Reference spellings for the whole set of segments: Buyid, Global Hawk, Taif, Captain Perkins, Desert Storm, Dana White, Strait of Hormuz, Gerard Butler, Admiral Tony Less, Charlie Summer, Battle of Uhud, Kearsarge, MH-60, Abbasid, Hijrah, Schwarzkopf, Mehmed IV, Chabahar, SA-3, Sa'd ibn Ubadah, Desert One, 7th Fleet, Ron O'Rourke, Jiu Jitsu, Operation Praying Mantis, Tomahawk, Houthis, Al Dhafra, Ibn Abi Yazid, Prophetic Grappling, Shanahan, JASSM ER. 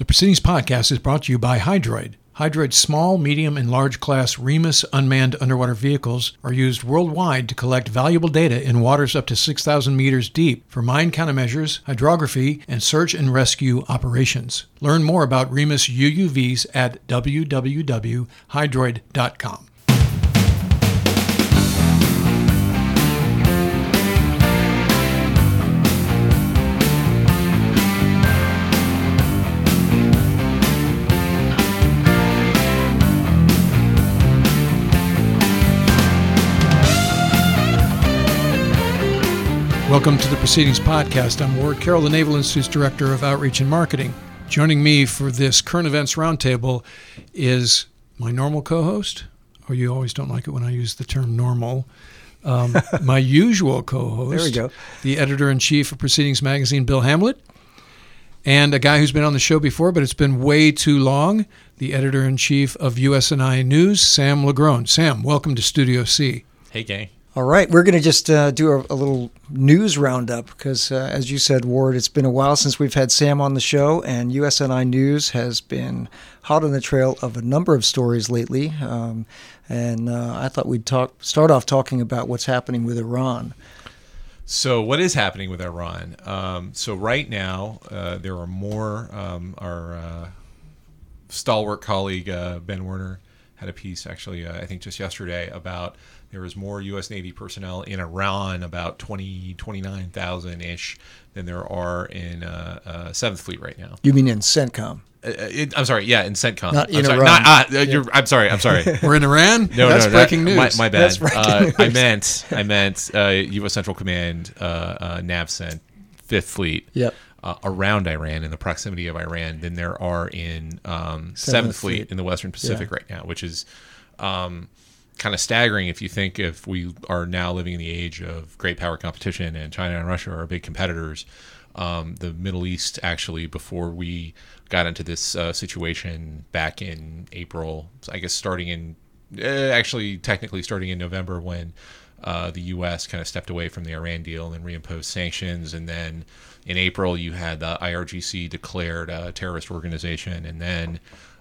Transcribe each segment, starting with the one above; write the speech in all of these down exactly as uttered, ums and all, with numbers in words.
The Proceedings podcast is brought to you by Hydroid. Hydroid's small, medium, and large class REMUS unmanned underwater vehicles are used worldwide to collect valuable data in waters up to six thousand meters deep for mine countermeasures, hydrography, and search and rescue operations. Learn more about REMUS U U Vs at w w w dot hydroid dot com. Welcome to the Proceedings Podcast. I'm Ward Carroll, the Naval Institute's Director of Outreach and Marketing. Joining me for this current events roundtable is my normal co-host. Oh, you always don't like it when I use the term normal. Um, my usual co-host. There we go. The Editor-in-Chief of Proceedings Magazine, Bill Hamlet. And a guy who's been on the show before, but it's been way too long, the Editor-in-Chief of U S N I News, Sam LaGrone. Sam, welcome to Studio C. Hey, gang. All right, we're going to just uh, do a, a little news roundup because, uh, as you said, Ward, it's been a while since we've had Sam on the show, and U S N I News has been hot on the trail of a number of stories lately, um, and uh, I thought we'd talk start off talking about what's happening with Iran. So what is happening with Iran? Um, so right now, uh, there are more, um, our uh, stalwart colleague, uh, Ben Werner, had a piece actually, uh, I think just yesterday, about there was more U S. Navy personnel in Iran, about twenty, twenty-nine thousand-ish, than there are in uh, uh, seventh Fleet right now. You mean in CENTCOM? Uh, it, I'm sorry, yeah, in CENTCOM. Not I'm in sorry, Iran. Not, uh, yeah. you're, I'm sorry, I'm sorry. We're in Iran? No, That's no, breaking that, news. My, my bad. That's breaking uh, news. I meant, I meant uh, U S. Central Command, uh, uh, NAVCENT, fifth Fleet. Yep. Uh, around Iran, in the proximity of Iran, than there are in um, seventh Fleet, Fleet in the Western Pacific yeah. right now, which is um, kind of staggering if you think if we are now living in the age of great power competition and China and Russia are big competitors. Um, the Middle East, actually, before we got into this uh, situation back in April, I guess starting in, uh, actually technically starting in November when Uh, the U S kind of stepped away from the Iran deal and reimposed sanctions. And then in April, you had the I R G C declared a terrorist organization. And then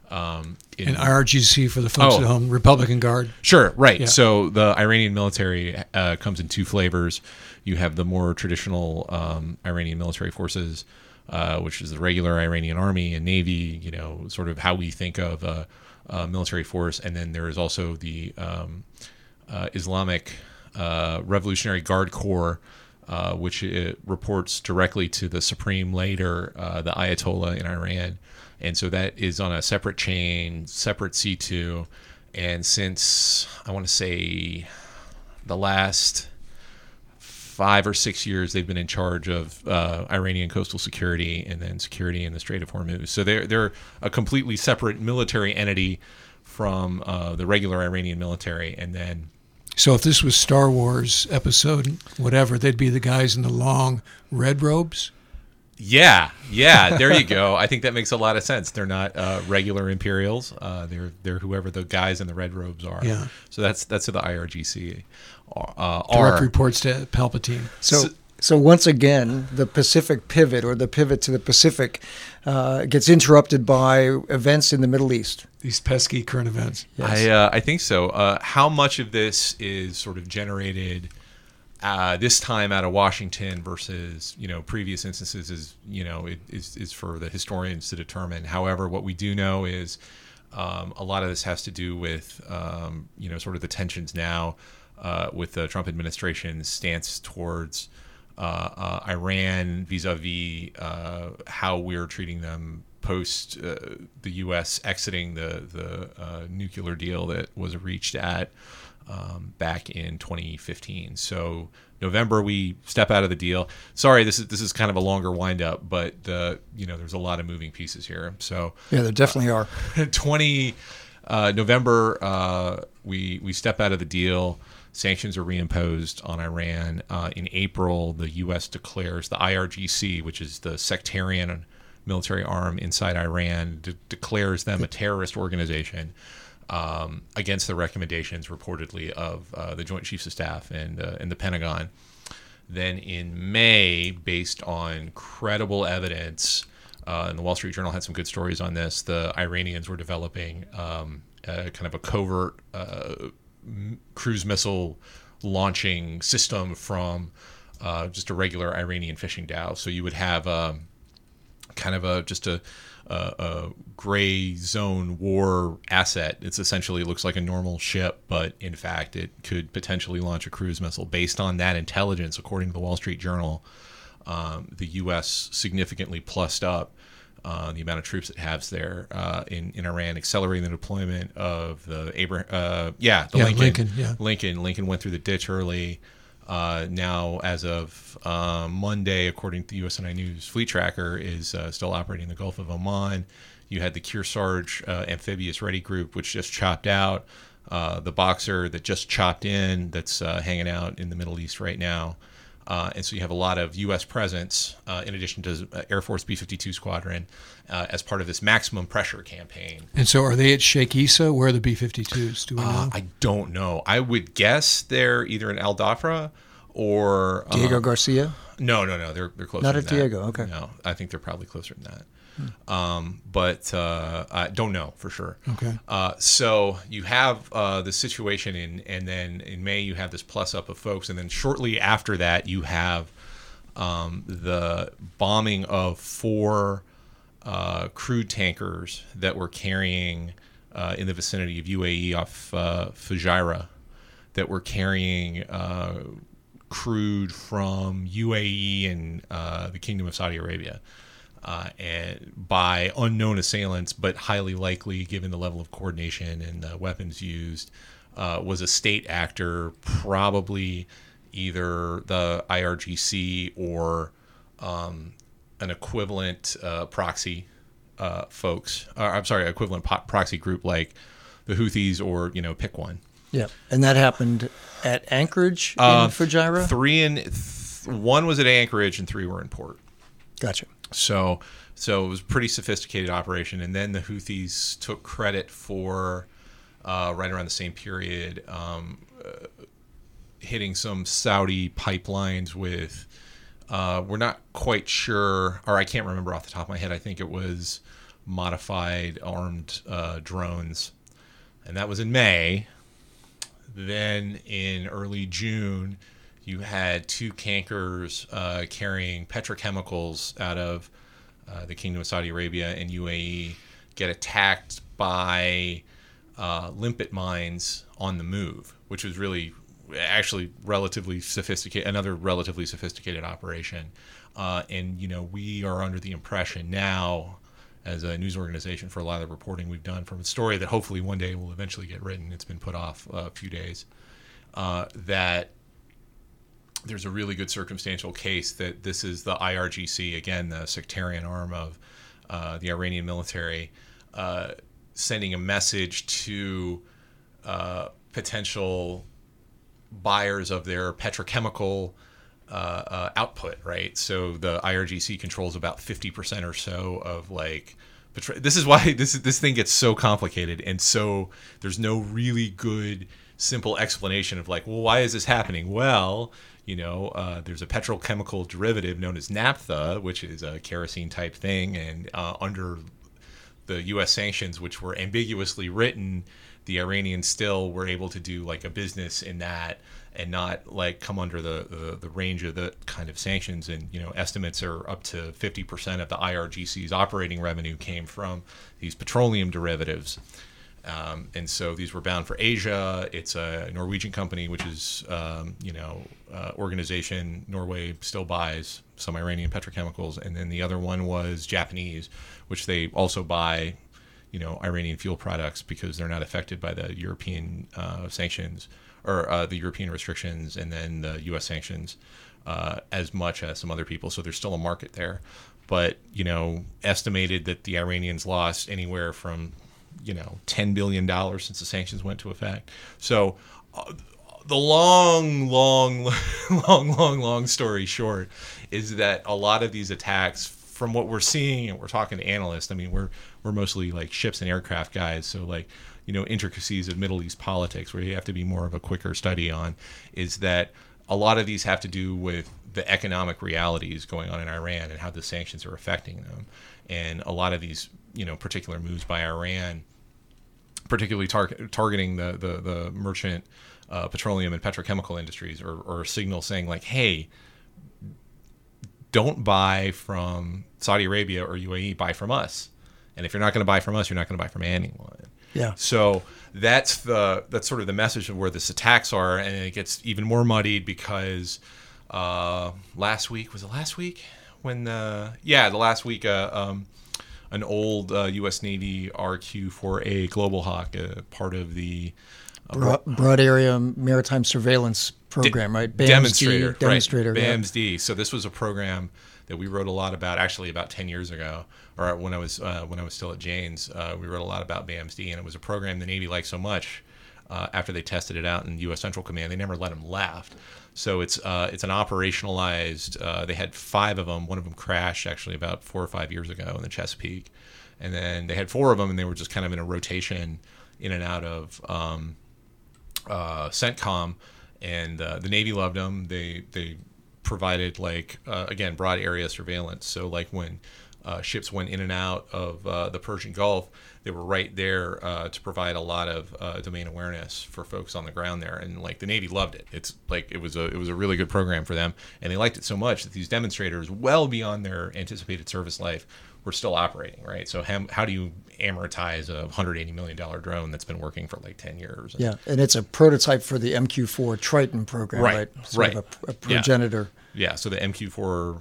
um, in, and I R G C for the folks oh, at home, Republican Guard. Sure, right. Yeah. So the Iranian military uh, comes in two flavors. You have the more traditional um, Iranian military forces, uh, which is the regular Iranian army and navy, you know, sort of how we think of a, a military force. And then there is also the um, uh, Islamic Uh, Revolutionary Guard Corps, uh, which it reports directly to the Supreme Leader, uh, the Ayatollah in Iran. And so that is on a separate chain, separate C two. And since, I want to say, the last five or six years, they've been in charge of uh, Iranian coastal security and then security in the Strait of Hormuz. So they're, they're a completely separate military entity from uh, the regular Iranian military. And then So if this was Star Wars episode, whatever, they'd be the guys in the long red robes? Yeah, yeah, there you go. I think that makes a lot of sense. They're not uh, regular Imperials. Uh, they're they're whoever the guys in the red robes are. Yeah. So that's that's who the I R G C uh, are. Direct reports to Palpatine. So, so so once again, the Pacific pivot or the pivot to the Pacific uh, gets interrupted by events in the Middle East. These pesky current events. Yes. I uh, I think so. Uh, how much of this is sort of generated uh, this time out of Washington versus you know previous instances is you know it is is for the historians to determine. However, what we do know is um, a lot of this has to do with um, you know sort of the tensions now uh, with the Trump administration's stance towards uh, uh, Iran vis-a-vis uh, how we're treating them. Post uh, the U S exiting the the uh, nuclear deal that was reached at um, back in twenty fifteen. So November we step out of the deal. Sorry, this is this is kind of a longer wind up, but the you know there's a lot of moving pieces here. So yeah, there definitely uh, are. twenty uh, November uh, we we step out of the deal. Sanctions are reimposed on Iran uh, in April. The U S declares the I R G C, which is the sectarian military arm inside Iran, de- declares them a terrorist organization um, against the recommendations reportedly of uh, the Joint Chiefs of Staff and, uh, and the Pentagon. Then in May, based on credible evidence, uh, and the Wall Street Journal had some good stories on this. The Iranians were developing um, a, kind of a covert uh, m- cruise missile launching system from uh, just a regular Iranian fishing dhow. So you would have um, kind of a just a, a, a gray zone war asset. It's essentially, it looks like a normal ship, but in fact, it could potentially launch a cruise missile. Based on that intelligence, according to the Wall Street Journal, um, the U S significantly plussed up uh, the amount of troops it has there uh, in, in Iran, accelerating the deployment of the Abraham. Uh, yeah, the yeah, Lincoln. Lincoln, yeah. Lincoln. Lincoln went through the ditch early. Uh, now, as of uh, Monday, according to the U S N I News, Fleet Tracker is uh, still operating in the Gulf of Oman. You had the Kearsarge uh, Amphibious Ready Group, which just chopped out. Uh, the Boxer that just chopped in, that's uh, hanging out in the Middle East right now. Uh, and so you have a lot of U S presence, uh, in addition to Air Force B fifty-two Squadron, uh, as part of this maximum pressure campaign. And so are they at Sheikh Issa? Where are the B fifty-twos? Do we know? Uh, I don't know. I would guess they're either in Al Dhafra or... Um, Diego Garcia? No, no, no. They're, they're closer Not than that. Not at Diego, okay. No, I think they're probably closer than that. Hmm. Um, but uh, I don't know for sure. Okay. Uh, so you have uh, the situation in, and then in May you have this plus up of folks, and then shortly after that you have um, the bombing of four uh, crude tankers that were carrying uh, in the vicinity of U A E off uh, Fujairah, that were carrying uh, crude from U A E and uh, the Kingdom of Saudi Arabia. Uh, and by unknown assailants, but highly likely, given the level of coordination and the weapons used, uh, was a state actor, probably either the I R G C or um, an equivalent uh, proxy uh, folks. Or, I'm sorry, equivalent po- proxy group like the Houthis, or, you know, pick one. Yeah, and that happened at Anchorage in uh, Fujairah? Three and th- one was at Anchorage, and three were in port. Gotcha. So, so it was a pretty sophisticated operation, and then the Houthis took credit for, uh, right around the same period, um, uh, hitting some Saudi pipelines with. Uh, we're not quite sure, or I can't remember off the top of my head. I think it was modified armed uh, drones, and that was in May. Then in early June, you had two tankers uh, carrying petrochemicals out of uh, the Kingdom of Saudi Arabia and U A E get attacked by uh, limpet mines on the move, which was really actually relatively sophisticated, another relatively sophisticated operation. Uh, and, you know, we are under the impression now, as a news organization, for a lot of the reporting we've done from a story that hopefully one day will eventually get written, it's been put off a few days, uh, that there's a really good circumstantial case that this is the I R G C, again, the sectarian arm of uh, the Iranian military, uh, sending a message to uh, potential buyers of their petrochemical uh, uh, output, right? So the I R G C controls about fifty percent or so of, like, petro- this is why this this thing gets so complicated, and so there's no really good simple explanation of, like, well, why is this happening? Well, you know, uh, there's a petrochemical derivative known as naphtha, which is a kerosene-type thing, and uh, under the U S sanctions, which were ambiguously written, the Iranians still were able to do, like, a business in that and not, like, come under the, the, the range of the kind of sanctions. And, you know, estimates are up to fifty percent of the I R G C's operating revenue came from these petroleum derivatives. Um, and so these were bound for Asia. It's a Norwegian company, which is, um, you know, uh, organization. Norway still buys some Iranian petrochemicals. And then the other one was Japanese, which they also buy, you know, Iranian fuel products because they're not affected by the European uh, sanctions or uh, the European restrictions and then the U S sanctions uh, as much as some other people. So there's still a market there. But, you know, estimated that the Iranians lost anywhere from, you know, ten billion dollars since the sanctions went to effect. So uh, the long, long, long, long, long story short is that a lot of these attacks, from what we're seeing, and we're talking to analysts, I mean, we're we're mostly, like, ships and aircraft guys. So, like, you know, intricacies of Middle East politics where you have to be more of a quicker study on, is that a lot of these have to do with the economic realities going on in Iran and how the sanctions are affecting them. and a lot of these, you know, particular moves by Iran, particularly tar- targeting the the, the merchant uh, petroleum and petrochemical industries, or or a signal saying like, hey, don't buy from Saudi Arabia or U A E, buy from us. And if you're not going to buy from us, you're not going to buy from anyone. Yeah. So that's the that's sort of the message of where this attacks are, and it gets even more muddied because uh, last week was it last week when the yeah the last week uh, um, an old uh, U S Navy R Q four A Global Hawk, uh, part of the uh, broad, broad area maritime surveillance program, de- right? BAMSD, demonstrator, demonstrator, right. BAMSD. Yeah. So this was a program that we wrote a lot about, actually about ten years ago, or when I was uh, when I was still at Jane's, uh, we wrote a lot about BAMSD, and it was a program the Navy liked so much. Uh, after they tested it out in U S Central Command, they never let them left. So it's uh, it's an operationalized. Uh, they had five of them. One of them crashed actually about four or five years ago in the Chesapeake, and then they had four of them, and they were just kind of in a rotation in and out of um, uh, CENTCOM, and uh, the Navy loved them. They they. provided like uh, again broad area surveillance. So like when uh, ships went in and out of uh, the Persian Gulf, they were right there uh, to provide a lot of uh, domain awareness for folks on the ground there. And like the Navy loved it. It's like it was a it was a really good program for them, and they liked it so much that these demonstrators, well beyond their anticipated service life, were still operating. Right. So how, how do you amortize a one hundred eighty million dollars drone that's been working for like ten years? And, yeah, and it's a prototype for the M Q four Triton program, right? Right. Sort right. of a, a progenitor. Yeah. Yeah, so the M Q four,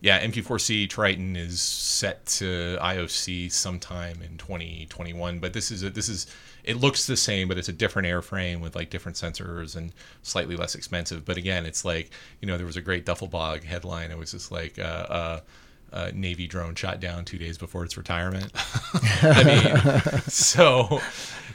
yeah, M Q four C Triton is set to I O C sometime in twenty twenty-one. But this is a, this is it looks the same, but it's a different airframe with like different sensors and slightly less expensive. But again, it's like, you know, there was a great duffel bag headline. It was just like uh, uh, uh, Navy drone shot down two days before its retirement. I mean, so.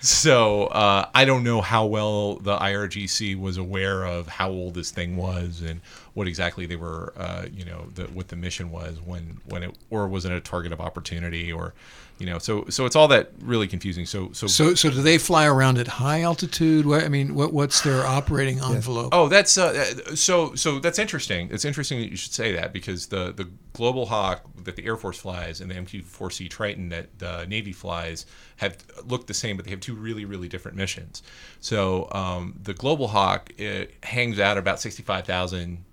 So uh, I don't know how well the I R G C was aware of how old this thing was and what exactly they were, uh, you know, the, what the mission was when, when it, or was it a target of opportunity, or, you know, so so it's all that really confusing. So so so, so do they fly around at high altitude? What, I mean, what what's their operating envelope? Yeah. Oh, that's uh, so so that's interesting. It's interesting that you should say that, because the the Global Hawk that the Air Force flies and the M Q four C Triton that the Navy flies have looked the same, but they have two really, really different missions. So um, the Global Hawk, it hangs out about sixty-five thousand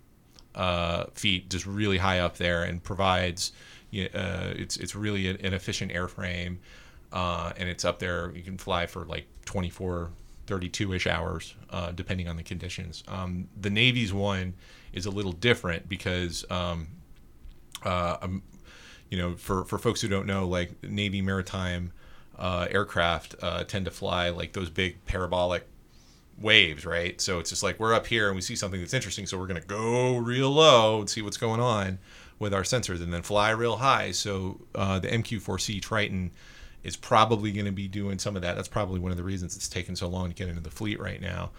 uh, feet, just really high up there, and provides, you know, uh, it's it's really an efficient airframe, uh, and it's up there. You can fly for like twenty-four, thirty-two-ish hours, uh, depending on the conditions. Um, the Navy's one is a little different because, um, uh, um, you know, for, for folks who don't know, like Navy maritime Uh, aircraft uh, tend to fly like those big parabolic waves, right? So it's just like we're up here and we see something that's interesting, so we're going to go real low and see what's going on with our sensors, and then fly real high. So uh, the M Q four C Triton is probably going to be doing some of that. That's probably one of the reasons it's taken so long to get into the fleet right now,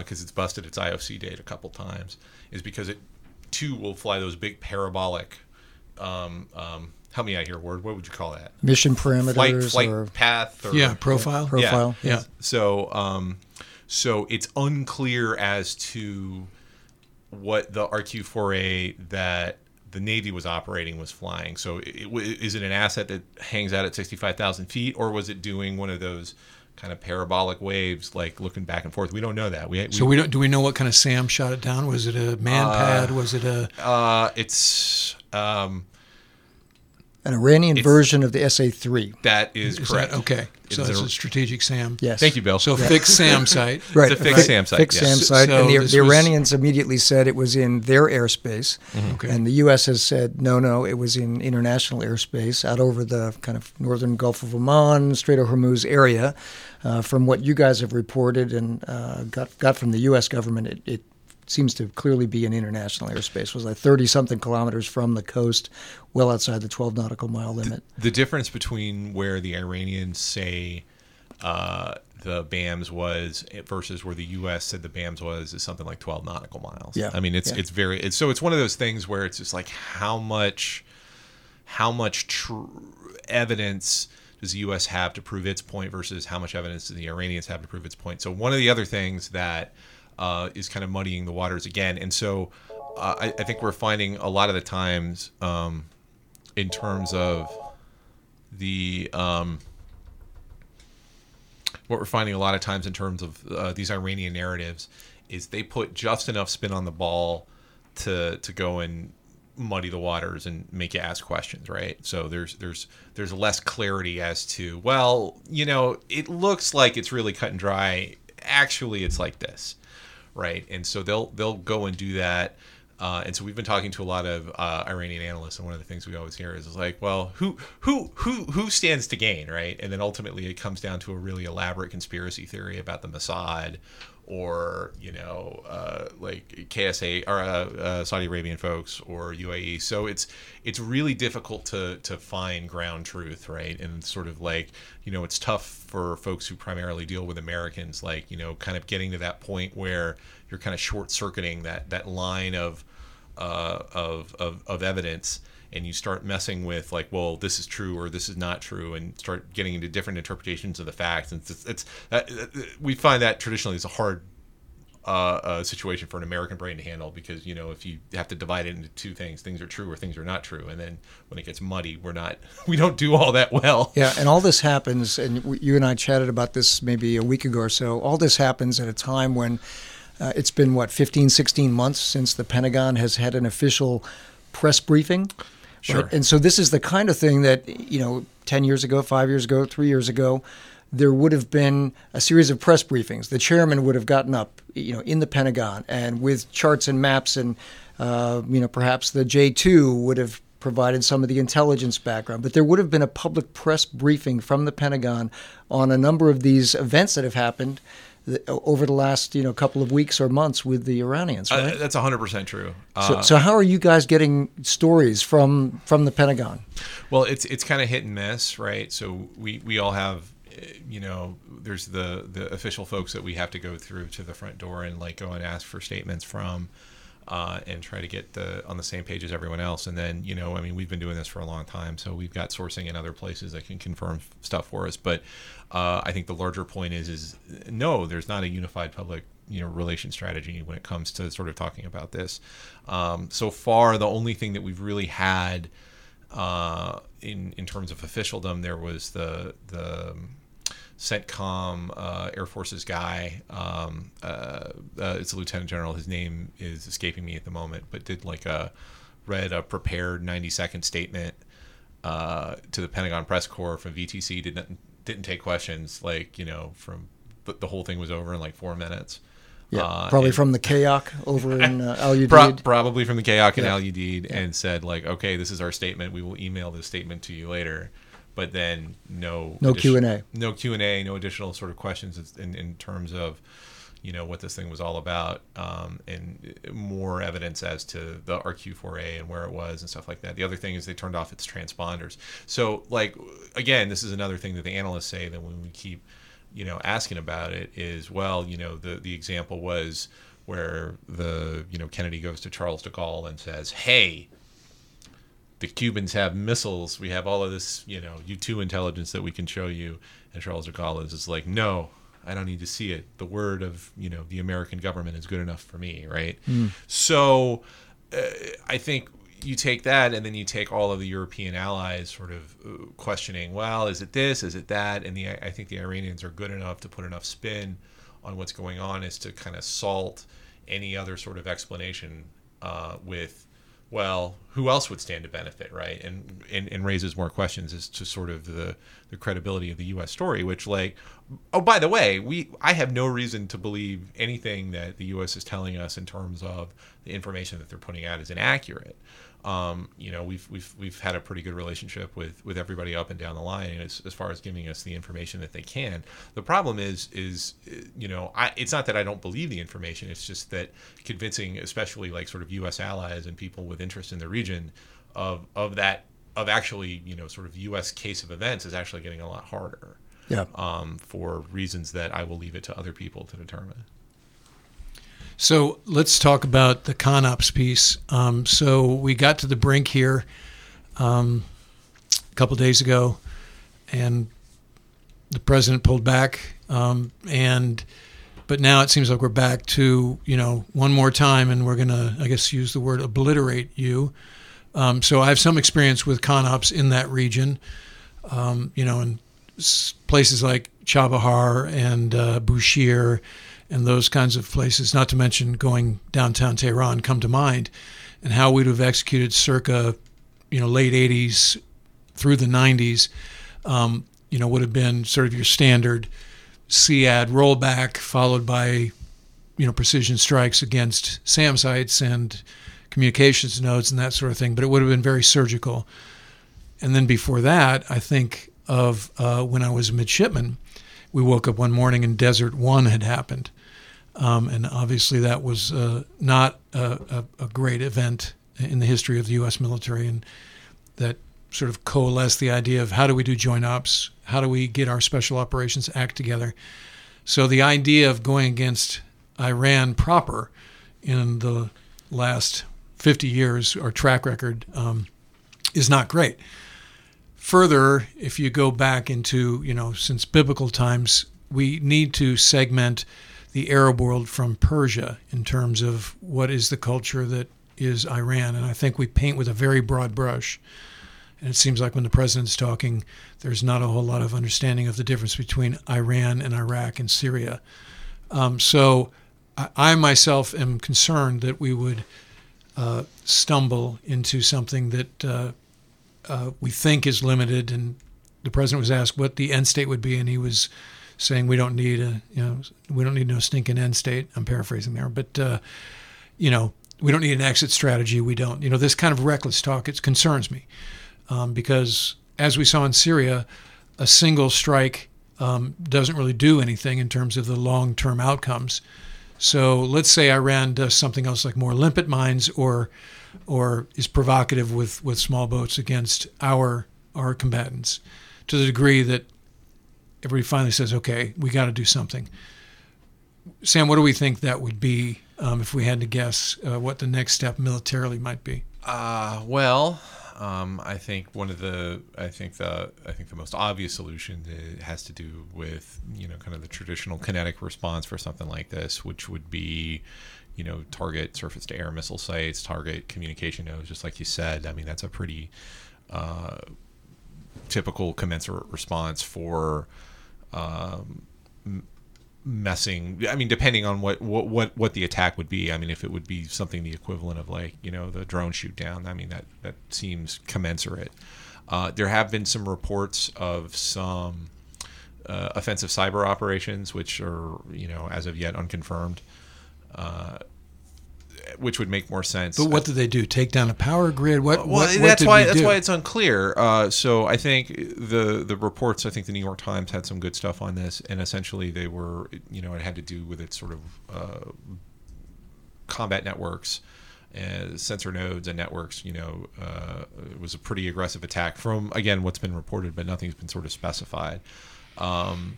because uh, it's busted its I O C date a couple times, is because it too will fly those big parabolic um, um help me out here, Ward. What would you call that? Mission parameters, flight, flight or path, or yeah, profile, profile. Yeah. yeah. So, um, so it's unclear as to what the R Q four A that the Navy was operating was flying. So, it, it, is it an asset that hangs out at sixty-five thousand feet, or was it doing one of those kind of parabolic waves, like looking back and forth? We don't know that. We, we so we don't. Do we know what kind of SAM shot it down? Was it a man uh, pad? Was it a? Uh, it's. Um, An Iranian it's, version of the S A three. That is, is correct. That, okay. It's so it's a, a strategic SAM. Yes. Thank you, Bill. So yeah. Fixed SAM site. Right. It's a fixed right. SAM site. Fixed yes. SAM site. So and the, the Iranians was... immediately said it was in their airspace. Mm-hmm. Okay. And the U S has said, no, no, it was in international airspace out over the kind of northern Gulf of Oman, Strait of Hormuz area. Uh, from what you guys have reported and uh, got, got from the U S government, it, it seems to clearly be in international airspace. It was like thirty-something kilometers from the coast, well outside the twelve nautical mile limit. The, the difference between where the Iranians say uh, the BAMS was versus where the U S said the BAMS was is something like twelve nautical miles. Yeah. I mean, it's yeah. it's very it's, so it's one of those things where it's just like how much how much tr- evidence does the U S have to prove its point versus how much evidence do the Iranians have to prove its point? So one of the other things that Uh, is kind of muddying the waters again. And so uh, I, I think we're finding a lot of the times um, in terms of the um, what we're finding a lot of times in terms of uh, these Iranian narratives is they put just enough spin on the ball to to go and muddy the waters and make you ask questions, right? So there's there's there's less clarity as to, well, you know, it looks like it's really cut and dry. Actually, it's like this, right? And so they'll they'll go and do that. Uh, and so we've been talking to a lot of uh, Iranian analysts, and one of the things we always hear is, is like, well, who who who who stands to gain, right? And then ultimately it comes down to a really elaborate conspiracy theory about the Mossad, or you know, uh, like K S A or uh, uh, Saudi Arabian folks or U A E. So it's it's really difficult to to find ground truth, right? And sort of like, you know, it's tough for folks who primarily deal with Americans, like, you know, kind of getting to that point where you're kind of short circuiting that that line of Uh, of, of of evidence, and you start messing with like, well, this is true or this is not true, and start getting into different interpretations of the facts. And it's, it's uh, we find that traditionally is a hard uh, uh, situation for an American brain to handle, because you know, if you have to divide it into two things, things are true or things are not true, and then when it gets muddy, we're not we don't do all that well. Yeah, and all this happens, and you and I chatted about this maybe a week ago or so. All this happens at a time when. Uh, it's been, what, fifteen, sixteen months since the Pentagon has had an official press briefing? Sure. Right? And so this is the kind of thing that, you know, ten years ago, five years ago, three years ago, there would have been a series of press briefings. The chairman would have gotten up, you know, in the Pentagon, and with charts and maps, and, uh, you know, perhaps the J two would have provided some of the intelligence background. But there would have been a public press briefing from the Pentagon on a number of these events that have happened over the last, you know, couple of weeks or months with the Iranians, right? Uh, that's one hundred percent true. Uh, so, so how are you guys getting stories from from the Pentagon? Well, it's it's kind of hit and miss, right? So we, we all have, you know, there's the, the official folks that we have to go through to the front door and, like, go and ask for statements from uh, and try to get the on the same page as everyone else. And then, you know, I mean, we've been doing this for a long time, so we've got sourcing in other places that can confirm stuff for us. But Uh, I think the larger point is, is no, there's not a unified public, you know, relation strategy when it comes to sort of talking about this. Um, so far, the only thing that we've really had uh, in in terms of officialdom, there was the the CENTCOM uh, Air Force's guy. Um, uh, uh, it's a lieutenant general. His name is escaping me at the moment, but did like a read a prepared ninety second statement uh, to the Pentagon Press Corps from V T C. Did not. Didn't take questions, like, you know, from the, the whole thing was over in like four minutes. Yeah, uh, probably and, from the K A O C over in uh, Al Udeid. Pro- probably from the K A O C in yeah. Al Udeid, yeah. And said like, okay, this is our statement. We will email this statement to you later. But then no, no Q and A, no Q and A, no additional sort of questions in, in terms of, you know, what this thing was all about, um, and more evidence as to the R Q four A and where it was and stuff like that. The other thing is they turned off its transponders. So, like, again, this is another thing that the analysts say that when we keep, you know, asking about it is, well, you know, the, the example was where the, you know, Kennedy goes to Charles de Gaulle and says, hey, the Cubans have missiles. We have all of this, you know, U two intelligence that we can show you. And Charles de Gaulle is, is like, no. I don't need to see it. The word of, you know, the American government is good enough for me, right? Mm. So uh, I think you take that, and then you take all of the European allies sort of questioning, well, is it this? Is it that? And the, I think the Iranians are good enough to put enough spin on what's going on is to kind of salt any other sort of explanation uh, with, well, who else would stand to benefit, right? And, and and raises more questions as to sort of the the credibility of the U S story, which, like, oh, by the way, we I have no reason to believe anything that the U S is telling us in terms of the information that they're putting out is inaccurate. Um, you know, we've we've we've had a pretty good relationship with with everybody up and down the line as as far as giving us the information that they can. The problem is is you know, I, it's not that I don't believe the information. It's just that convincing, especially like sort of U S allies and people with interest in the region, of of that of actually, you know, sort of U S case of events is actually getting a lot harder. Yeah. Um, for reasons that I will leave it to other people to determine. So let's talk about the CONOPS piece. Um, so we got to the brink here um, a couple of days ago, and the president pulled back. Um, and but now it seems like we're back to, you know, one more time, and we're going to, I guess, use the word obliterate you. Um, so I have some experience with CONOPS in that region. um, you know, in places like Chabahar and uh, Bushire and those kinds of places, not to mention going downtown Tehran, come to mind, and how we'd have executed circa, you know, late eighties through the nineties, um, you know, would have been sort of your standard SEAD rollback followed by, you know, precision strikes against SAM sites and communications nodes and that sort of thing, but it would have been very surgical. And then before that, I think of uh, when I was a midshipman, we woke up one morning and Desert One had happened. Um, and obviously that was uh, not a, a, a great event in the history of the U S military, and that sort of coalesced the idea of how do we do joint ops? How do we get our special operations act together? So the idea of going against Iran proper in the last fifty years, our track record, um, is not great. Further, if you go back into, you know, since biblical times, we need to segment the Arab world from Persia in terms of what is the culture that is Iran. And I think we paint with a very broad brush. And it seems like when the president's talking, there's not a whole lot of understanding of the difference between Iran and Iraq and Syria. Um, so I, I myself am concerned that we would uh, stumble into something that uh, uh, we think is limited. And the president was asked what the end state would be, and he was saying we don't need a, you know, we don't need no stinking end state. I'm paraphrasing there, but uh, you know, we don't need an exit strategy. We don't, you know, this kind of reckless talk, it concerns me. Um, because as we saw in Syria, a single strike um, doesn't really do anything in terms of the long-term outcomes. So let's say Iran does something else like more limpet mines or or is provocative with, with small boats against our our combatants to the degree that everybody finally says, okay, we got to do something. Sam, what do we think that would be um, if we had to guess uh, what the next step militarily might be? Uh, well... Um, I think one of the, I think the, I think the most obvious solution has to do with, you know, kind of the traditional kinetic response for something like this, which would be, you know, target surface-to-air missile sites, target communication nodes, just like you said. I mean, that's a pretty uh, typical commensurate response for um, m- messing. I mean, depending on what, what, what, what the attack would be. I mean, if it would be something the equivalent of like, you know, the drone shoot down, I mean, that, that seems commensurate. Uh, there have been some reports of some uh, offensive cyber operations, which are, you know, as of yet unconfirmed, uh, which would make more sense. But what did they do? Take down a power grid? What? Well, what, what that's did why we that's do? why it's unclear. Uh, so I think the the reports. I think the New York Times had some good stuff on this, and essentially they were, you know, it had to do with its sort of uh, combat networks, uh, sensor nodes and networks. You know, uh, it was a pretty aggressive attack from, again, what's been reported, but nothing's been sort of specified. Um,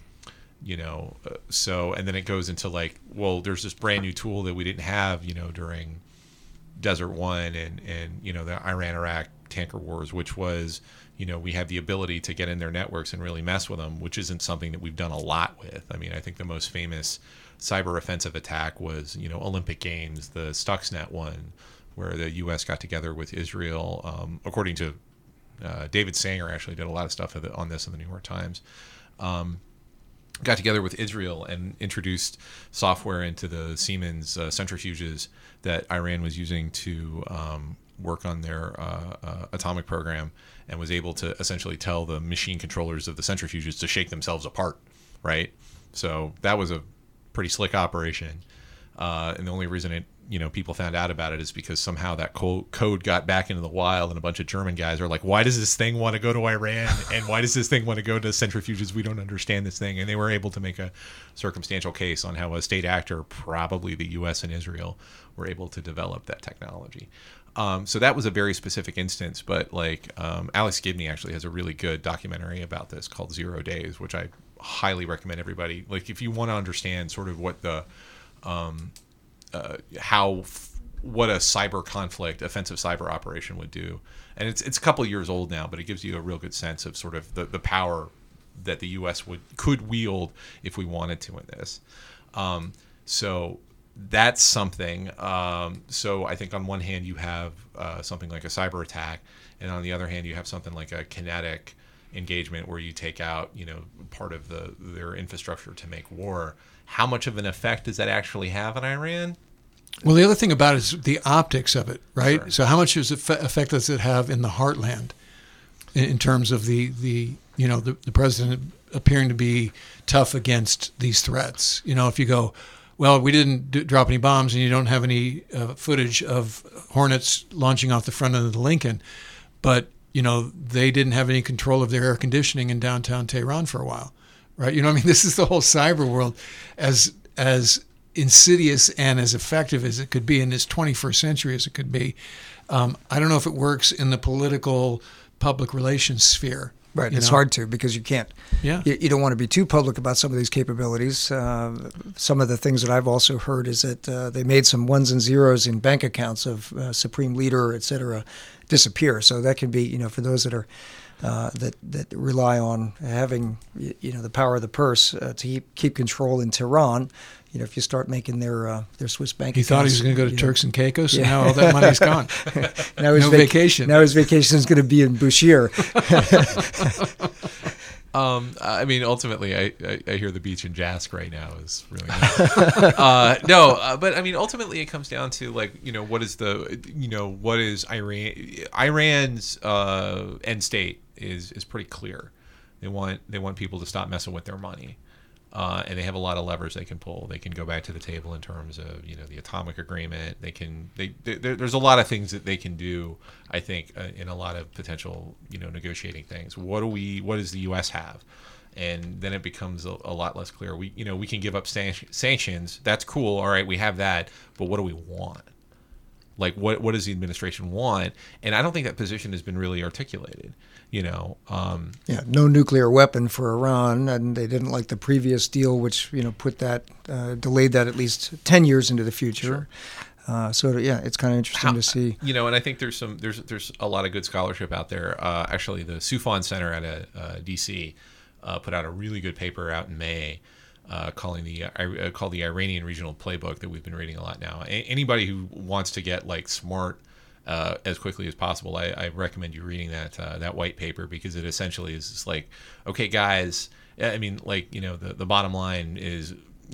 You know, so, and then it goes into like, well, there's this brand new tool that we didn't have, you know, during Desert One and, and, you know, the Iran-Iraq tanker wars, which was, you know, we have the ability to get in their networks and really mess with them, which isn't something that we've done a lot with. I mean, I think the most famous cyber offensive attack was, you know, Olympic Games, the Stuxnet one, where the U S got together with Israel. Um, according to uh, David Sanger, actually did a lot of stuff on this in the New York Times. Um, got together with Israel and introduced software into the Siemens uh, centrifuges that Iran was using to um, work on their uh, uh, atomic program, and was able to essentially tell the machine controllers of the centrifuges to shake themselves apart, right? So that was a pretty slick operation. Uh, and the only reason it, you know, people found out about it is because somehow that co- code got back into the wild, and a bunch of German guys are like, why does this thing want to go to Iran? And why does this thing want to go to centrifuges? We don't understand this thing. And they were able to make a circumstantial case on how a state actor, probably the U S and Israel, were able to develop that technology. Um, so that was a very specific instance. But like um, Alex Gibney actually has a really good documentary about this called Zero Days, which I highly recommend everybody. Like if you want to understand sort of what the... Um, uh, how f- what a cyber conflict, offensive cyber operation would do, and it's it's a couple years old now, but it gives you a real good sense of sort of the, the power that the U S would could wield if we wanted to in this. Um, so that's something. Um, so I think on one hand you have uh, something like a cyber attack, and on the other hand you have something like a kinetic engagement where you take out, you know, part of the their infrastructure to make war. How much of an effect does that actually have on Iran? Well, the other thing about it is the optics of it, right? Sure. So how much is it, effect does it have in the heartland in, in terms of the, the you know, the, the president appearing to be tough against these threats? You know, if you go, well, we didn't do, drop any bombs and you don't have any uh, footage of Hornets launching off the front end of the Lincoln, but, you know, they didn't have any control of their air conditioning in downtown Tehran for a while, right? You know what I mean? This is the whole cyber world, as as insidious and as effective as it could be in this twenty-first century as it could be. Um, I don't know if it works in the political public relations sphere. Right, you it's know? hard to because you can't. Yeah, you, you don't want to be too public about some of these capabilities. Uh, some of the things that I've also heard is that uh, they made some ones and zeros in bank accounts of uh, Supreme Leader, et cetera, disappear. So that can be, you know, for those that are uh, that that rely on having, you know, the power of the purse uh, to keep, keep control in Tehran. You know, if you start making their uh, their Swiss bank accounts. He thought he was going to go to Turks know. and Caicos, and yeah. now all that money's gone. now his no vac- vacation. Now his vacation is going to be in Bushire. um, I mean, ultimately, I, I, I hear the beach in Jask right now is really nice. uh, no, uh, but I mean, ultimately, it comes down to, like, you know, what is the, you know, what is Iran? Iran's uh, end state is is pretty clear. They want they want people to stop messing with their money. Uh, and they have a lot of levers they can pull. They can go back to the table in terms of, you know, the atomic agreement. They can they, they there's a lot of things that they can do. I think uh, in a lot of potential, you know, negotiating things. What do we? What does the U S have? And then it becomes a, a lot less clear. We you know we can give up sanction, sanctions. That's cool. All right, we have that. But what do we want? Like, what what does the administration want? And I don't think that position has been really articulated, you know. Um, yeah, no nuclear weapon for Iran, and they didn't like the previous deal, which, you know, put that, uh, delayed that at least ten years into the future. Sure. Uh, so, yeah, it's kind of interesting How, to see. You know, and I think there's some there's there's a lot of good scholarship out there. Uh, actually, the Sufan Center at a, uh, D C uh, put out a really good paper out in May Uh, calling the uh, called the Iranian Regional Playbook that we've been reading a lot now. A- anybody who wants to get, like, smart uh, as quickly as possible, I, I recommend you reading that uh, that white paper, because it essentially is just like, okay, guys. I mean, like, you know, the, the bottom line is,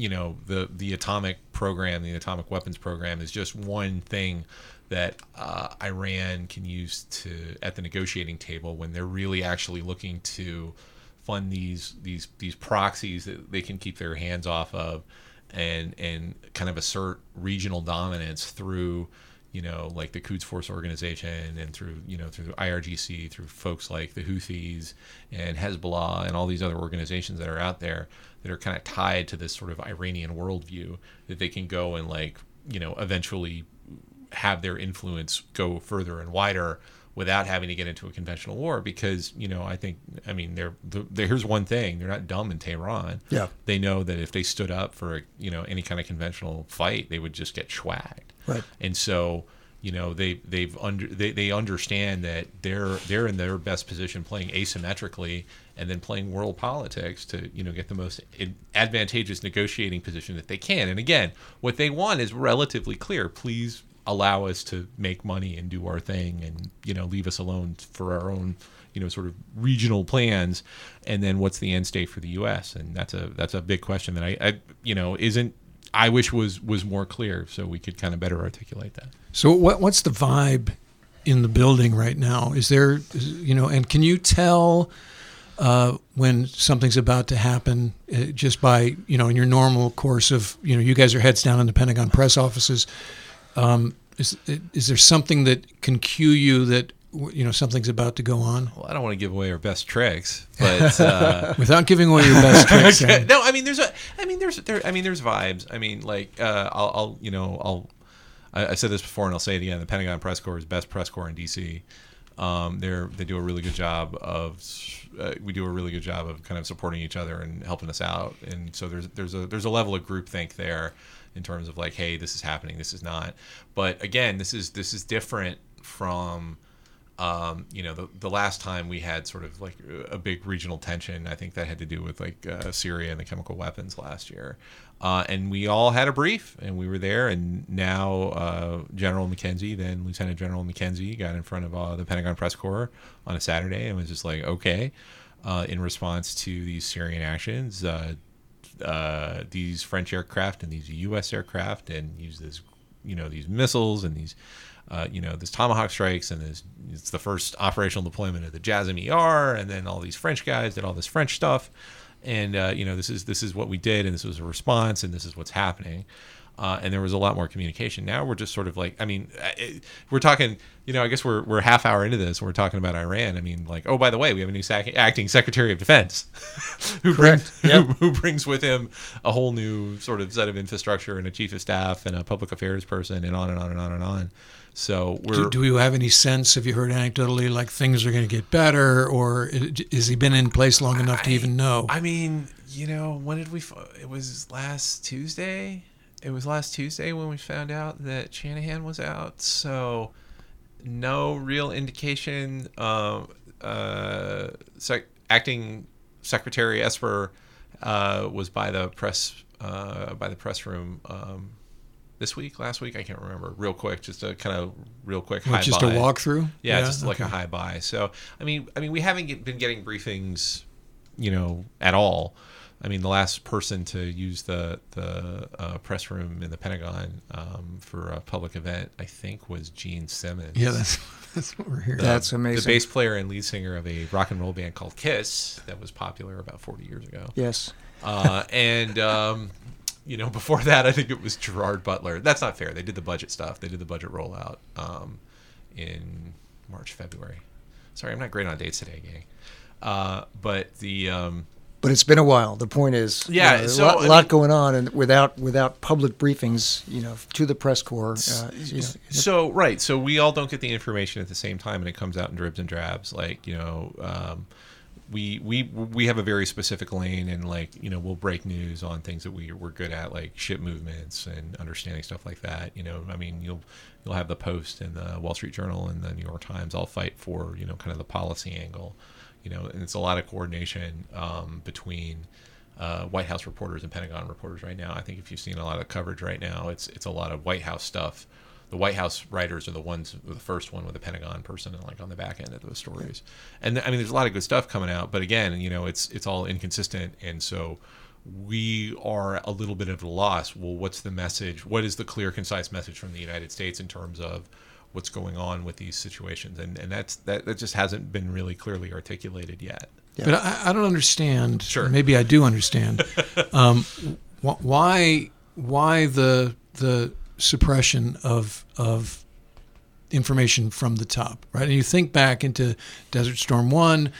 you know, the the atomic program, the atomic weapons program is just one thing that uh, Iran can use to at the negotiating table when they're really actually looking to fund these these these proxies that they can keep their hands off of, and and kind of assert regional dominance through, you know, like the Quds Force Organization, and through, you know, through I R G C, through folks like the Houthis and Hezbollah and all these other organizations that are out there that are kind of tied to this sort of Iranian worldview that they can go and, like, you know, eventually have their influence go further and wider without having to get into a conventional war. Because, you know, I think, I mean, they're, they're here's one thing. They're not dumb in Tehran. Yeah. They know that if they stood up for, you know, any kind of conventional fight, they would just get schwagged. Right. And so, you know, they, they've under, they, they understand that they're, they're in their best position playing asymmetrically and then playing world politics to, you know, get the most advantageous negotiating position that they can. And again, what they want is relatively clear. Please allow us to make money and do our thing, and, you know, leave us alone for our own, you know, sort of regional plans. And then what's the end state for the U S? And that's a that's a big question that I, I you know isn't I wish was was more clear, so we could kind of better articulate that. So what what's the vibe in the building right now? Is there, you know, and can you tell uh, when something's about to happen uh, just by, you know, in your normal course of, you know, you guys are heads down in the Pentagon press offices. Um, is, is there something that can cue you that, you know, something's about to go on? Well, I don't want to give away our best tricks, but uh... without giving away your best tricks. Okay. No, I mean, there's a, I mean, there's, there, I mean, there's vibes. I mean, like, uh, I'll, I'll, you know, I'll, I, I said this before and I'll say it again. The Pentagon press corps is best press corps in D C. Um, they're, they do a really good job of, uh, we do a really good job of kind of supporting each other and helping us out. And so there's, there's a, there's a level of groupthink there, in terms of, like, hey, this is happening, this is not. But again, this is this is different from, um, you know, the, the last time we had sort of, like, a big regional tension. I think that had to do with, like, uh, Syria and the chemical weapons last year. Uh, and we all had a brief, and we were there. And now uh, General McKenzie, then Lieutenant General McKenzie, got in front of uh, the Pentagon press corps on a Saturday and was just like, okay, uh, in response to these Syrian actions, uh, uh, these French aircraft and these U S aircraft, and use this, you know, these missiles and these, uh, you know, this Tomahawk strikes, and this, it's the first operational deployment of the JASSM E R, and then all these French guys did all this French stuff. And, uh, you know, this is this is what we did, and this was a response, and this is what's happening. Uh, and there was a lot more communication. Now we're just sort of like, I mean, it, we're talking, you know, I guess we're we're half hour into this, and we're talking about Iran. I mean, like, oh, by the way, we have a new sac- acting Secretary of Defense who, brings, yep. who, who brings with him a whole new sort of set of infrastructure and a chief of staff and a public affairs person and on and on and on and on. So we're, do, do you have any sense, have you heard anecdotally, like things are going to get better, or has he been in place long enough I, to even know? I mean, you know, when did we, it was last Tuesday? It was last Tuesday when we found out that Shanahan was out. So no real indication. Uh, uh, sec- Acting Secretary Esper uh, was by the press, uh, by the press room, um, this week, last week, I can't remember. Real quick, just a kind of real quick high buy. Just a walkthrough? Yeah, yeah, just like okay. a high buy. So, I mean, I mean, we haven't get, been getting briefings, you know, at all. I mean, the last person to use the the uh, press room in the Pentagon um, for a public event, I think, was Gene Simmons. Yeah, that's that's what we're hearing. The, that's amazing. The bass player and lead singer of a rock and roll band called Kiss that was popular about forty years ago. Yes. Uh, and... Um, You know, before that, I think it was Gerard Butler. That's not fair. They did the budget stuff. They did the budget rollout um, in March, February. Sorry, I'm not great on dates today, gang. Uh, but the um, but it's been a while. The point is, yeah, you know, there's so, a lot, I mean, lot going on, and without without public briefings, you know, to the press corps. Uh, you know. So right, so we all don't get the information at the same time, and it comes out in dribs and drabs, like you know. Um, We, we we have a very specific lane, and like you know we'll break news on things that we we're good at, like ship movements and understanding stuff like that. You know, I mean you'll you'll have the Post and the Wall Street Journal and the New York Times all fight for you know kind of the policy angle, you know, and it's a lot of coordination um, between uh, White House reporters and Pentagon reporters right now. I think if you've seen a lot of coverage right now, it's it's a lot of White House stuff. The White House writers are the ones, the first one with a Pentagon person, and like on the back end of those stories. And I mean, there's a lot of good stuff coming out, but again, you know, it's it's all inconsistent, and so we are a little bit at a loss. Well, what's the message? What is the clear, concise message from the United States in terms of what's going on with these situations? And and that's that, that just hasn't been really clearly articulated yet. Yeah. But I, I don't understand. Sure, maybe I do understand. um, why why the the suppression of of information from the top, right? And you think back into Desert Storm One,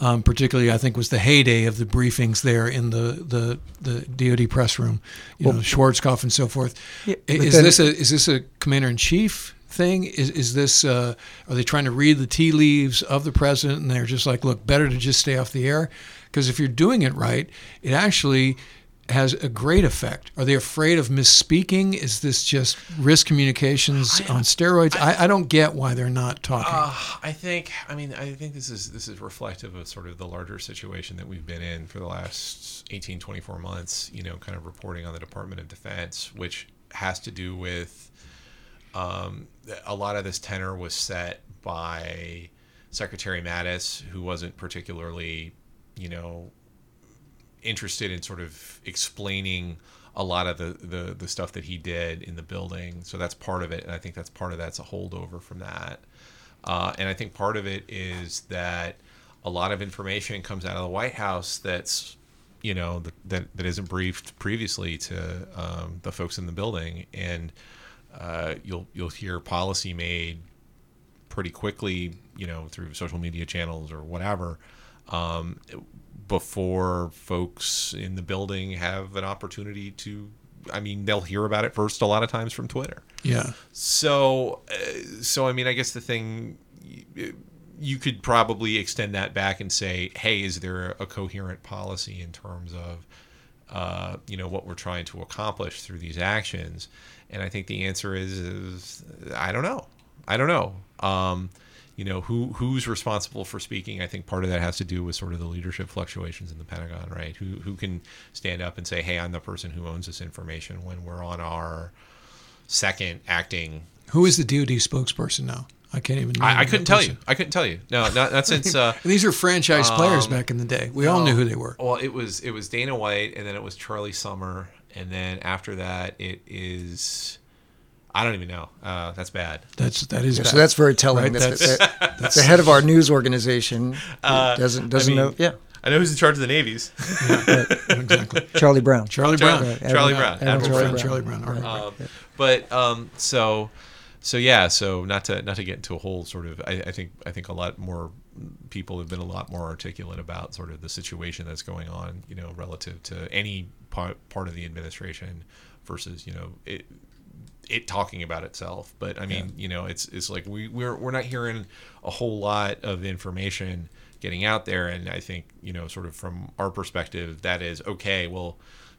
um, particularly, I think was the heyday of the briefings there in the the, the D O D press room, you well, know, Schwarzkopf and so forth. Yeah, is then, this a is this a commander in chief thing? Is is this uh, are they trying to read the tea leaves of the president? And they're just like, look, better to just stay off the air, because if you're doing it right, it actually has a great effect. Are they afraid of misspeaking? Is this just risk communications I, on steroids? I, I, I don't get why they're not talking. Uh, I think, I mean, I think this is this is reflective of sort of the larger situation that we've been in for the last eighteen, twenty-four months, you know, kind of reporting on the Department of Defense, which has to do with um, a lot of this tenor was set by Secretary Mattis, who wasn't particularly, you know, interested in sort of explaining a lot of the, the the stuff that he did in the building. So that's part of it, and I think that's part of that's a holdover from that. Uh, and I think part of it is that a lot of information comes out of the White House that's, you know, that that, that isn't briefed previously to um, the folks in the building, and uh, you'll you'll hear policy made pretty quickly, you know, through social media channels or whatever. Um, it, before folks in the building have an opportunity to, I mean, they'll hear about it first a lot of times from Twitter. Yeah. So, uh, so I mean, I guess the thing, you could probably extend that back and say, hey, is there a coherent policy in terms of, uh, you know, what we're trying to accomplish through these actions? And I think the answer is, is I don't know. I don't know. Um, You know, who who's responsible for speaking? I think part of that has to do with sort of the leadership fluctuations in the Pentagon, right? Who who can stand up and say, hey, I'm the person who owns this information when we're on our second acting. Who is the D O D spokesperson now? I can't even. I, I couldn't tell person. you. I couldn't tell you. No, not, not since. Uh, These were franchise um, players back in the day. We um, all knew who they were. Well, it was it was Dana White, and then it was Charlie Summer, and then after that, it is. I don't even know. Uh, that's bad. That's that is. Yeah, bad. So that's very telling. Right? That's, that's, that, that's, that's the head of our news organization uh, doesn't doesn't I mean, know. Yeah. I know who's in charge of the navies. Yeah, right, exactly. Charlie Brown. Charlie Brown. Charlie, right. Charlie Brown. Admiral, Admiral Brown. Brown. Charlie Brown. Right. Um, yeah. But um, so. So yeah, so not to not to get into a whole sort of, I, I think I think a lot more people have been a lot more articulate about sort of the situation that's going on, you know, relative to any part, part of the administration versus, you know, it it talking about itself. But I mean, yeah. you know, it's it's like we we're we're not hearing a whole lot of information getting out there, and I think, you know, sort of from our perspective, that is okay. Well,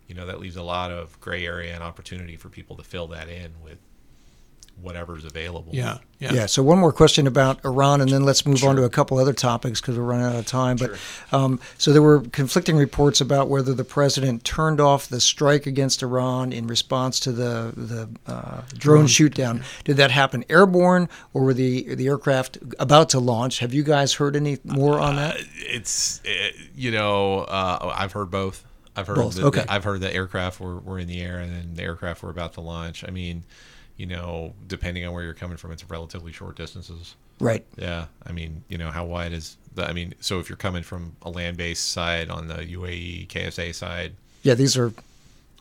you know, that leaves a lot of gray area and opportunity for people to fill that in with whatever's available. Yeah, yeah. Yeah. So one more question about Iran, and then let's move sure. on to a couple other topics because we're running out of time. But sure. um, so there were conflicting reports about whether the president turned off the strike against Iran in response to the the uh, drone shoot down. Yeah. Did that happen airborne, or were the the aircraft about to launch? Have you guys heard any more uh, on that? It's it, you know uh, I've heard both. I've heard both. That, okay. I've heard that aircraft were were in the air, and then the aircraft were about to launch. I mean. You know, depending on where you're coming from, it's relatively short distances. Right. Yeah. I mean, you know, how wide is the, I mean, so if you're coming from a land-based side on the U A E, K S A side. Yeah, these are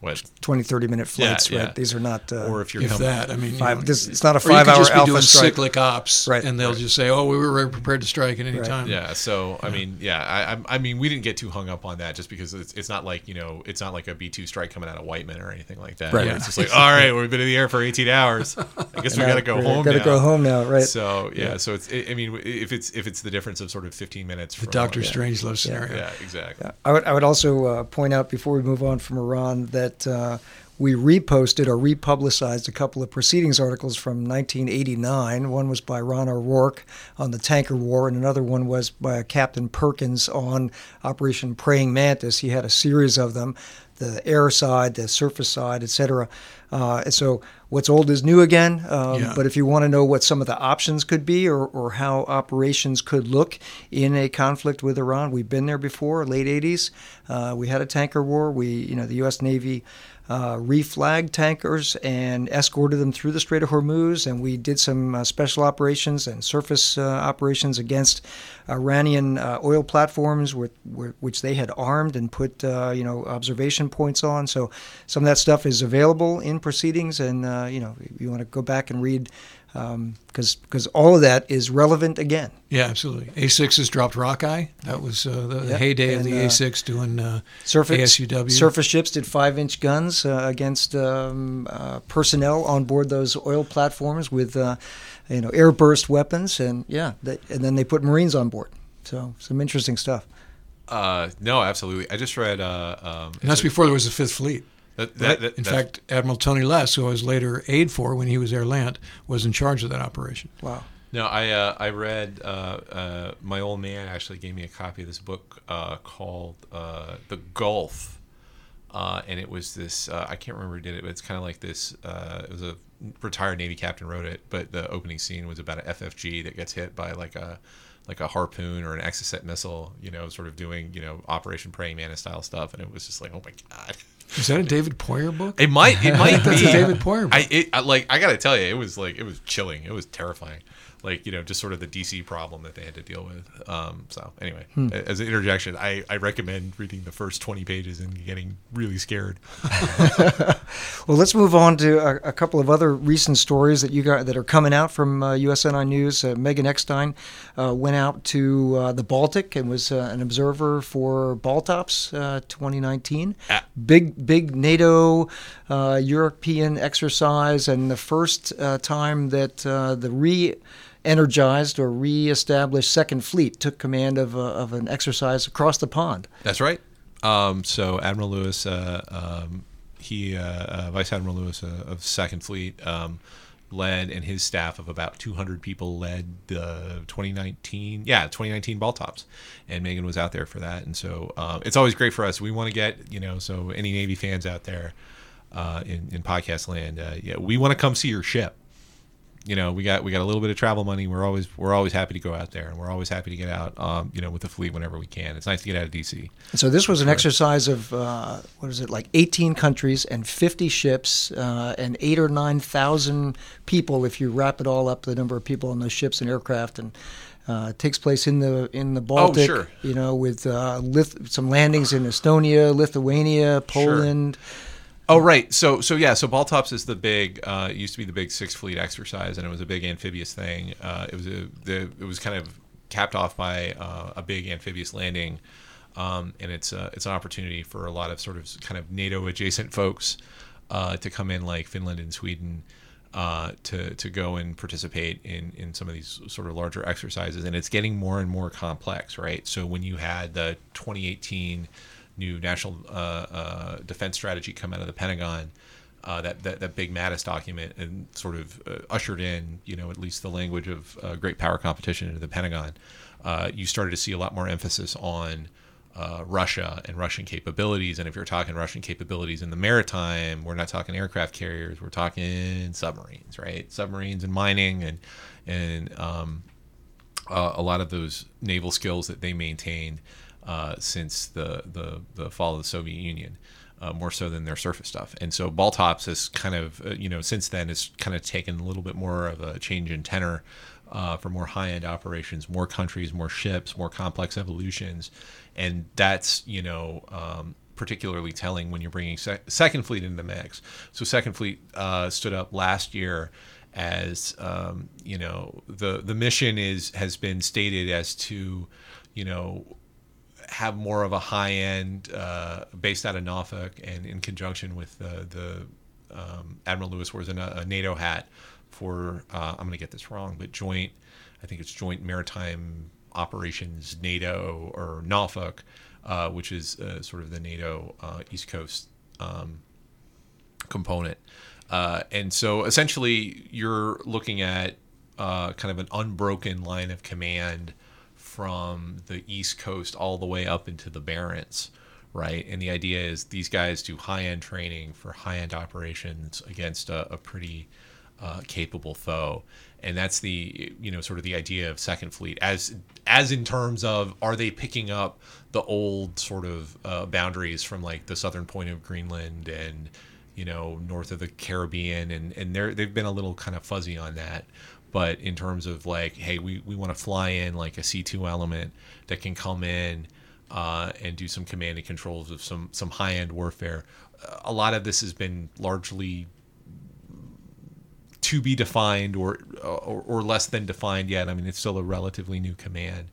what? twenty, thirty-minute flights, yeah, right? Yeah. These are not uh, or if you're if coming, that, I mean. Five, you know, this, it's not a five-hour alpha strike. You could just be doing cyclic ops, right, and they'll right. just say, oh, we were prepared to strike at any right. time. Yeah, so, I yeah. mean, yeah, I I mean, we didn't get too hung up on that just because it's it's not like, you know, it's not like a B two strike coming out of Whiteman or anything like that. Right. Yeah, it's just like, all right, we've been in the air for eighteen hours. I guess we got to go home now. Got to go home now, right. So, yeah, yeah. so it's, I mean, if it's if it's the difference of sort of fifteen minutes. The from Doctor Strangelove yeah. scenario. Yeah, exactly. Yeah. I would I would also uh, point out before we move on from Iran that that uh, we reposted or republicized a couple of proceedings articles from nineteen eighty-nine. One was by Ron O'Rourke on the tanker war, and another one was by Captain Perkins on Operation Praying Mantis. He had a series of them, the air side, the surface side, et cetera. Uh, and so what's old is new again. Um, yeah. But if you want to know what some of the options could be or, or how operations could look in a conflict with Iran, we've been there before, late eighties. Uh, we had a tanker war. We, you know, the U S Navy uh, reflagged tankers and escorted them through the Strait of Hormuz. And we did some uh, special operations and surface uh, operations against Iranian uh, oil platforms, with, with, which they had armed and put, uh, you know, observation points on. So some of that stuff is available in proceedings, and uh, you know, you want to go back and read um, because because all of that is relevant again. Yeah, absolutely. A six has dropped Rockeye. That was uh, the yep. heyday and, of the uh, A six doing uh, surface, A S U W. Surface ships did five-inch guns uh, against um, uh, personnel on board those oil platforms with uh, you know, airburst weapons, and yeah, they, and then they put Marines on board. So some interesting stuff. Uh, no, absolutely. I just read. Uh, um, and that's before there was the fifth Fleet. That, that, right. that, in fact, Admiral Tony Less, who I was later aide for when he was Air Land, was in charge of that operation. Wow. No, I uh, I read, uh, uh, my old man actually gave me a copy of this book uh, called uh, The Gulf. Uh, and it was this, uh, I can't remember who did it, but it's kind of like this, uh, it was a retired Navy captain wrote it, but the opening scene was about an F F G that gets hit by like a like a harpoon or an Exocet missile, you know, sort of doing, you know, Operation Praying Mantis style stuff. And it was just like, oh my God. Is that a David Poyer book? It might. It might be. That's a David Poyer book. I, it, I, like, I got to tell you, it was like, it was chilling. It was terrifying. Like, you know, just sort of the D C problem that they had to deal with. Um, so anyway, hmm. as an interjection, I, I recommend reading the first twenty pages and getting really scared. Well, let's move on to a, a couple of other recent stories that you got that are coming out from uh, U S N I News. Uh, Megan Eckstein uh, went out to uh, the Baltic and was uh, an observer for Baltops uh, twenty nineteen. Ah. Big, big NATO uh, European exercise, and the first uh, time that uh, the re- energized or reestablished second Fleet took command of, a, of an exercise across the pond. That's right. Um, so Admiral Lewis, uh, um, he, uh, uh, Vice Admiral Lewis uh, of second Fleet um, led, and his staff of about two hundred people led the twenty nineteen, yeah, twenty nineteen Baltops. And Megan was out there for that. And so um, it's always great for us. We want to get, you know, so any Navy fans out there uh, in, in podcast land, uh, yeah, we want to come see your ship. you know, we got we got a little bit of travel money. We're always we're always happy to go out there, and we're always happy to get out, um, you know, with the fleet whenever we can. It's nice to get out of D C. So this was an exercise of uh, what is it, like eighteen countries and fifty ships uh, and eight or nine thousand people if you wrap it all up, the number of people on those ships and aircraft, and uh, it takes place in the in the Baltic. Oh, sure. You know, with uh, Lith- some landings in Estonia, Lithuania, Poland. Sure. Oh, right. So, so yeah, so Baltops is the big, uh, it used to be the big sixth Fleet exercise, and it was a big amphibious thing. Uh, it was a, the, it was kind of capped off by uh, a big amphibious landing, um, and it's uh, it's an opportunity for a lot of sort of kind of NATO-adjacent folks uh, to come in, like Finland and Sweden, uh, to, to go and participate in, in some of these sort of larger exercises, and it's getting more and more complex, right? So when you had the twenty eighteen new national uh, uh, defense strategy come out of the Pentagon, uh, that, that that big Mattis document, and sort of uh, ushered in, you know, at least the language of uh, great power competition into the Pentagon. Uh, you started to see a lot more emphasis on uh, Russia and Russian capabilities. And if you're talking Russian capabilities in the maritime, we're not talking aircraft carriers. We're talking submarines, right? Submarines and mining, and and um, uh, a lot of those naval skills that they maintained Uh, since the, the the fall of the Soviet Union, uh, more so than their surface stuff. And so Baltops has kind of, uh, you know, since then has kind of taken a little bit more of a change in tenor uh, for more high-end operations, more countries, more ships, more complex evolutions. And that's, you know, um, particularly telling when you're bringing sec- Second Fleet into the mix. So Second Fleet uh, stood up last year as, um, you know, the, the mission is has been stated as to, you know, have more of a high-end, uh, based out of Norfolk, and in conjunction with uh, the um, Admiral Lewis wears a, a NATO hat for, uh, I'm going to get this wrong, but joint, I think it's Joint Maritime Operations NATO, or Norfolk, uh, which is uh, sort of the NATO uh, East Coast um, component. Uh, and so essentially you're looking at uh, kind of an unbroken line of command from the East Coast all the way up into the Barents, right? And the idea is these guys do high-end training for high-end operations against a, a pretty uh, capable foe. And that's the, you know, sort of the idea of Second Fleet, as as in terms of, are they picking up the old sort of uh, boundaries from like the southern point of Greenland and, you know, north of the Caribbean? And, and they're, they've been a little kind of fuzzy on that. But in terms of like, hey, we, we want to fly in like a C two element that can come in uh, and do some command and controls of some, some high-end warfare. A lot of this has been largely to be defined, or, or, or less than defined yet. I mean, it's still a relatively new command.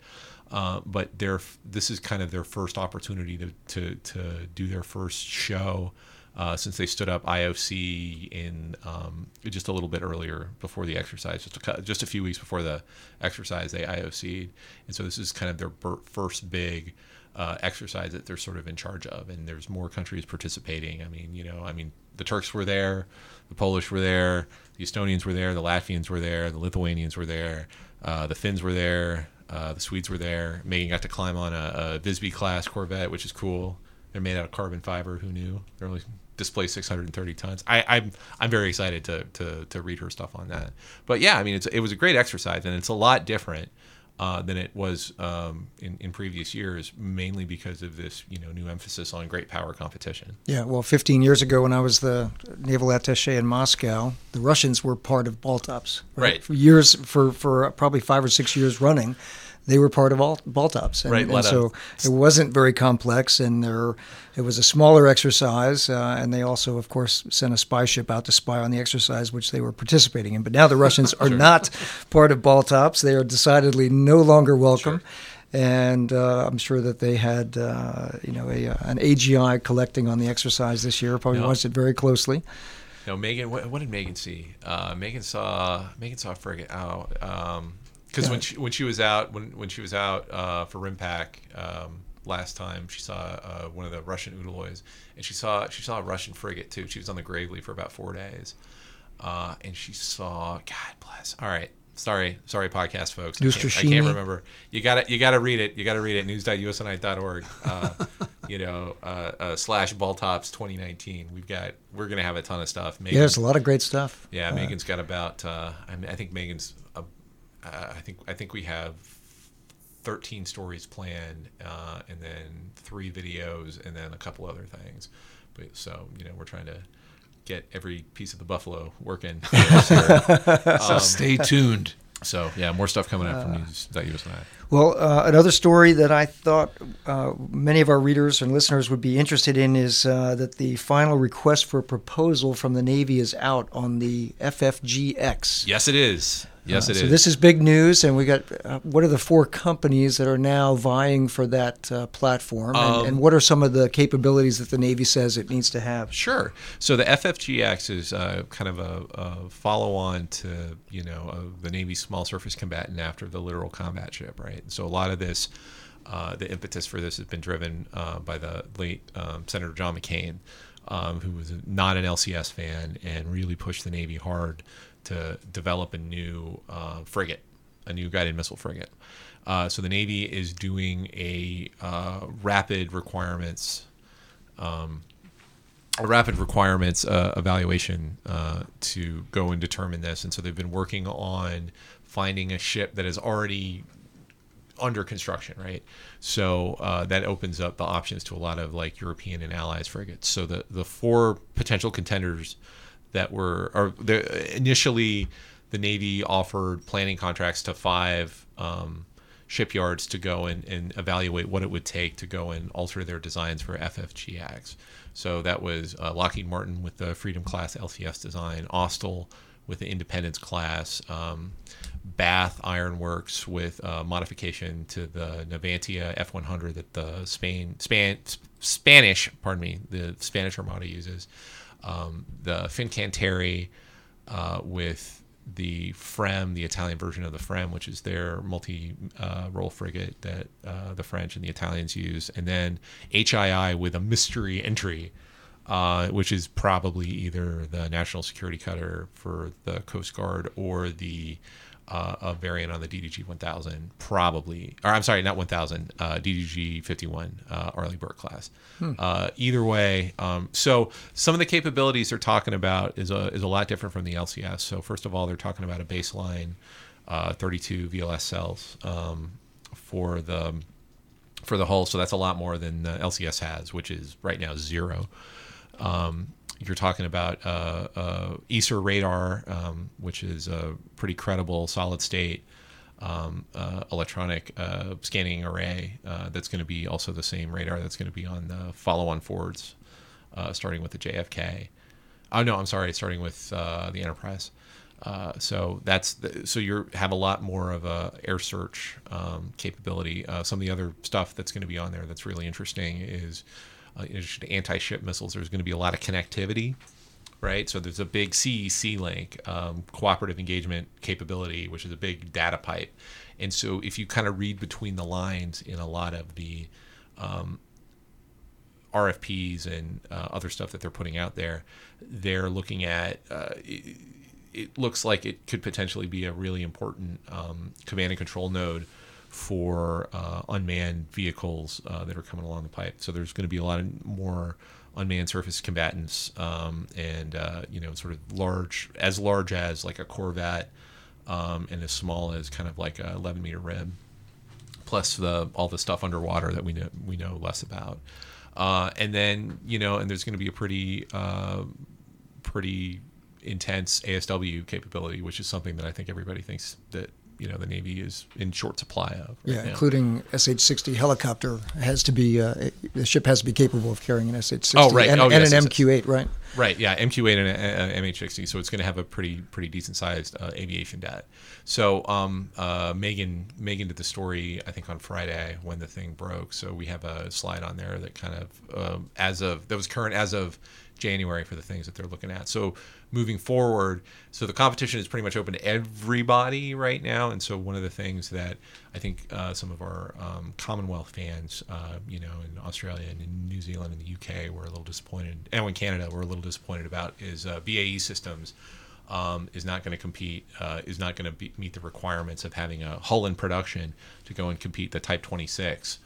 Uh, but they're, this is kind of their first opportunity to, to, to do their first show Uh, since they stood up I O C in um, just a little bit earlier before the exercise, just a, just a few weeks before the exercise, they I O C'd. And so this is kind of their ber- first big uh, exercise that they're sort of in charge of. And there's more countries participating. I mean, you know, I mean, the Turks were there, the Polish were there, the Estonians were there, the Latvians were there, the Lithuanians were there, uh, the Finns were there, uh, the Swedes were there. Megan got to climb on a, a Visby-class Corvette, which is cool. They're made out of carbon fiber. Who knew? They're only... display six hundred thirty tons. I, I'm I'm very excited to, to to read her stuff on that. But yeah, I mean, it's it was a great exercise, and it's a lot different uh, than it was um, in in previous years, mainly because of this you know new emphasis on great power competition. Yeah, well, fifteen years ago when I was the naval attaché in Moscow, the Russians were part of Baltops. Right. right. For years, for for probably five or six years running, they were part of all Baltops, and, right, and so it wasn't very complex, and there it was a smaller exercise, uh, and they also, of course, sent a spy ship out to spy on the exercise, which they were participating in. But now the Russians are sure. not part of Baltops. They are decidedly no longer welcome. Sure. And uh, I'm sure that they had, uh, you know, a, an A G I collecting on the exercise this year, probably no. watched it very closely. No, Megan, what, what did Megan see? Uh, Megan saw, Megan saw a frigate out. Oh, um, Because yeah. when she when she was out when when she was out uh, for RIMPAC um, last time, she saw uh, one of the Russian Udaloys, and she saw she saw a Russian frigate too. She was on the Gravely for about four days, uh, and she saw God bless. All right, sorry sorry podcast folks. I can't, I can't remember. You got You got to read it. You got to read it. news dot u s n i dot org. Uh, you know, uh, uh, slash Baltops twenty nineteen. We've got, we're going to have a ton of stuff. Megan, yeah, there's a lot of great stuff. Yeah, uh, Megan's got about, uh, I, mean, I think Megan's, uh, uh, I think I think we have thirteen stories planned, uh, and then three videos, and then a couple other things. But so, you know, we're trying to get every piece of the buffalo working. um, so stay tuned. So, yeah, more stuff coming out from news dot U S N I. Uh, well, uh, another story that I thought uh, many of our readers and listeners would be interested in is uh, that the final request for a proposal from the Navy is out on the F F G X. Yes, it is. Yes, uh, it so is. So this is big news, and we got uh, what are the four companies that are now vying for that uh, platform, um, and, and what are some of the capabilities that the Navy says it needs to have? Sure. So the F F G X is uh, kind of a, a follow-on to, you know, uh, the Navy's small surface combatant after the littoral combat ship, right? And so a lot of this, uh, the impetus for this has been driven uh, by the late um, Senator John McCain, um, who was not an L C S fan and really pushed the Navy hard to develop a new uh, frigate, a new guided missile frigate. Uh, so the Navy is doing a uh, rapid requirements, um, a rapid requirements uh, evaluation uh, to go and determine this. And so they've been working on finding a ship that is already under construction, right? So uh, that opens up the options to a lot of like European and allies frigates. So the the four potential contenders that were, or the, initially the Navy offered planning contracts to five um, shipyards to go and, and evaluate what it would take to go and alter their designs for F F G X. So that was uh, Lockheed Martin with the Freedom Class L C S design, Austal with the Independence Class, um, Bath Iron Works with uh, modification to the Navantia F one hundred that the Spain, Span, Spanish, pardon me, the Spanish Armada uses. Um, the Fincantieri uh, with the FREMM, the Italian version of the FREMM, which is their multi-role uh, frigate that uh, the French and the Italians use. And then H I I with a mystery entry, uh, which is probably either the National Security Cutter for the Coast Guard or the uh, a variant on the D D G one thousand, probably. Or I'm sorry, not one thousand, uh, D D G fifty-one, uh, Arleigh Burke class. Hmm. Uh, either way, um, so some of the capabilities they're talking about is a, is a lot different from the L C S. So first of all, they're talking about a baseline uh, thirty-two V L S cells um, for the for the hull. So that's a lot more than the L C S has, which is right now zero. Um, You're talking about uh, uh, E S R radar, um, which is a pretty credible solid-state um, uh, electronic uh, scanning array uh, that's going to be also the same radar that's going to be on the follow-on forwards, uh, starting with the J F K. Oh, no, I'm sorry, starting with uh, the Enterprise. Uh, so that's the, so you have a lot more of a air search um, capability. Uh, some of the other stuff that's going to be on there that's really interesting is... Uh, in addition to anti-ship missiles, there's going to be a lot of connectivity, right? So there's a big C E C link, um, cooperative engagement capability, which is a big data pipe. And so if you kind of read between the lines in a lot of the um, R F Ps and uh, other stuff that they're putting out there, they're looking at, uh, it, it looks like it could potentially be a really important um, command and control node for uh, unmanned vehicles uh, that are coming along the pipe. So there's going to be a lot of more unmanned surface combatants um, and, uh, you know, sort of large, as large as like a Corvette um, and as small as kind of like a eleven meter rib, plus the all the stuff underwater that we know, we know less about. Uh, and then, you know, and there's going to be a pretty, uh, pretty intense A S W capability, which is something that I think everybody thinks that, you know, the Navy is in short supply of. Right yeah, now. Including S H sixty helicopter has to be, uh, the ship has to be capable of carrying an S H sixty oh, right. and, oh, and yes, an yes, M Q eight, right? Right, yeah, M Q eight and uh, M H sixty, so it's going to have a pretty pretty decent-sized uh, aviation debt. So um, uh, Megan Megan did the story, I think, on Friday when the thing broke, so we have a slide on there that kind of, um, as of, that was current as of January for the things that they're looking at. So moving forward, so the competition is pretty much open to everybody right now. And so one of the things that I think uh, some of our um, Commonwealth fans, uh, you know, in Australia and in New Zealand and the U K were a little disappointed, and in Canada were a little disappointed about is uh, B A E Systems um, is not going to compete, uh, is not going to meet the requirements of having a hull in production to go and compete the Type twenty-six.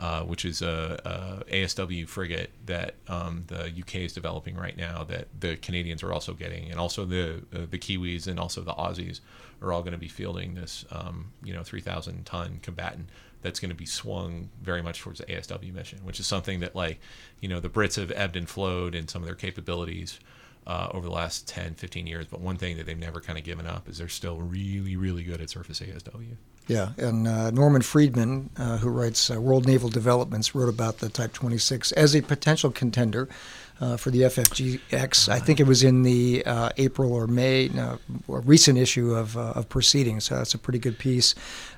uh, which is a, a A S W frigate that um, the U K is developing right now that the Canadians are also getting, and also the uh, the Kiwis and also the Aussies are all going to be fielding this um, you know three thousand ton combatant that's going to be swung very much towards the A S W mission, which is something that, like, you know, the Brits have ebbed and flowed in some of their capabilities uh, over the last ten, fifteen years. But one thing that they've never kind of given up is they're still really, really good at surface A S W. Yeah, and uh, Norman Friedman, uh, who writes uh, World Naval Developments, wrote about the Type twenty-six as a potential contender uh, for the F F G X. I think it was in the uh, April or May, no, or recent issue of uh, of Proceedings. So that's a pretty good piece.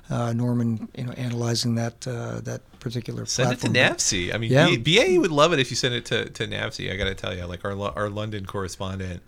Uh, Norman, you know, analyzing that uh, that particular send platform. Send it to NAVSEE. I mean, yeah. B A E would love it if you send it to to NAVSEE. I got to tell you, like our our London correspondent,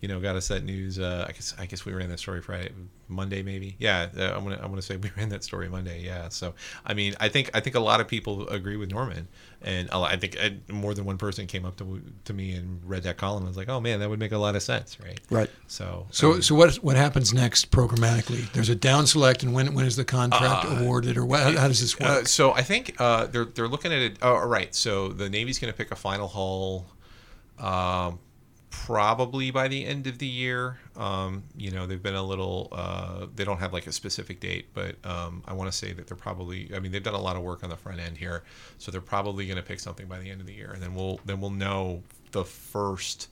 you know, got us that news. Uh, I guess I guess we ran that story Friday, Monday maybe. Yeah, uh, I'm gonna I'm gonna say we ran that story Monday. Yeah. So I mean, I think I think a lot of people agree with Norman, and a lot, I think I, more than one person came up to to me and read that column and was like, oh man, that would make a lot of sense, right? Right. So so um, so what what happens next programmatically? There's a down select, and when when is the contract uh, awarded, or what, how, how does this work? Uh, so I think uh, they're they're looking at it. Oh, right. So the Navy's gonna pick a final hull. Um, Probably by the end of the year. Um, you know, they've been a little, uh, they don't have like a specific date, but um, I want to say that they're probably, I mean, they've done a lot of work on the front end here. So they're probably going to pick something by the end of the year. And then we'll, then we'll know the first,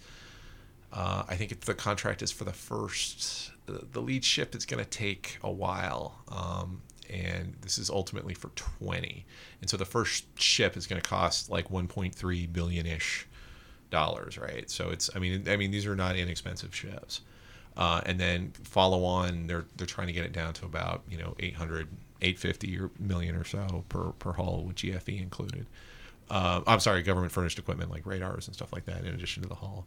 uh, I think it's the contract is for the first, the, the lead ship is going to take a while. Um, and this is ultimately for twenty. And so the first ship is going to cost like one point three billion-ish. dollars, right? So it's, I mean, I mean, these are not inexpensive ships, uh, and then follow on. They're they're trying to get it down to about, you know, eight hundred, eight fifty or million or so per per hull with G F E included. Uh, I'm sorry, government furnished equipment like radars and stuff like that, in addition to the hull.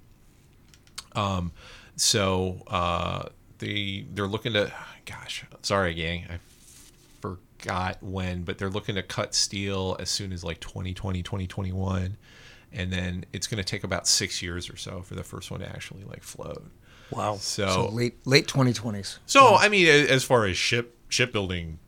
Um, so uh, they they're looking to, gosh, sorry, gang, I forgot when, but they're looking to cut steel as soon as like twenty twenty, twenty twenty-one. And then it's going to take about six years or so for the first one to actually like float. Wow! So, so late late twenty twenties. So yeah. I mean, as far as ship shipbuilding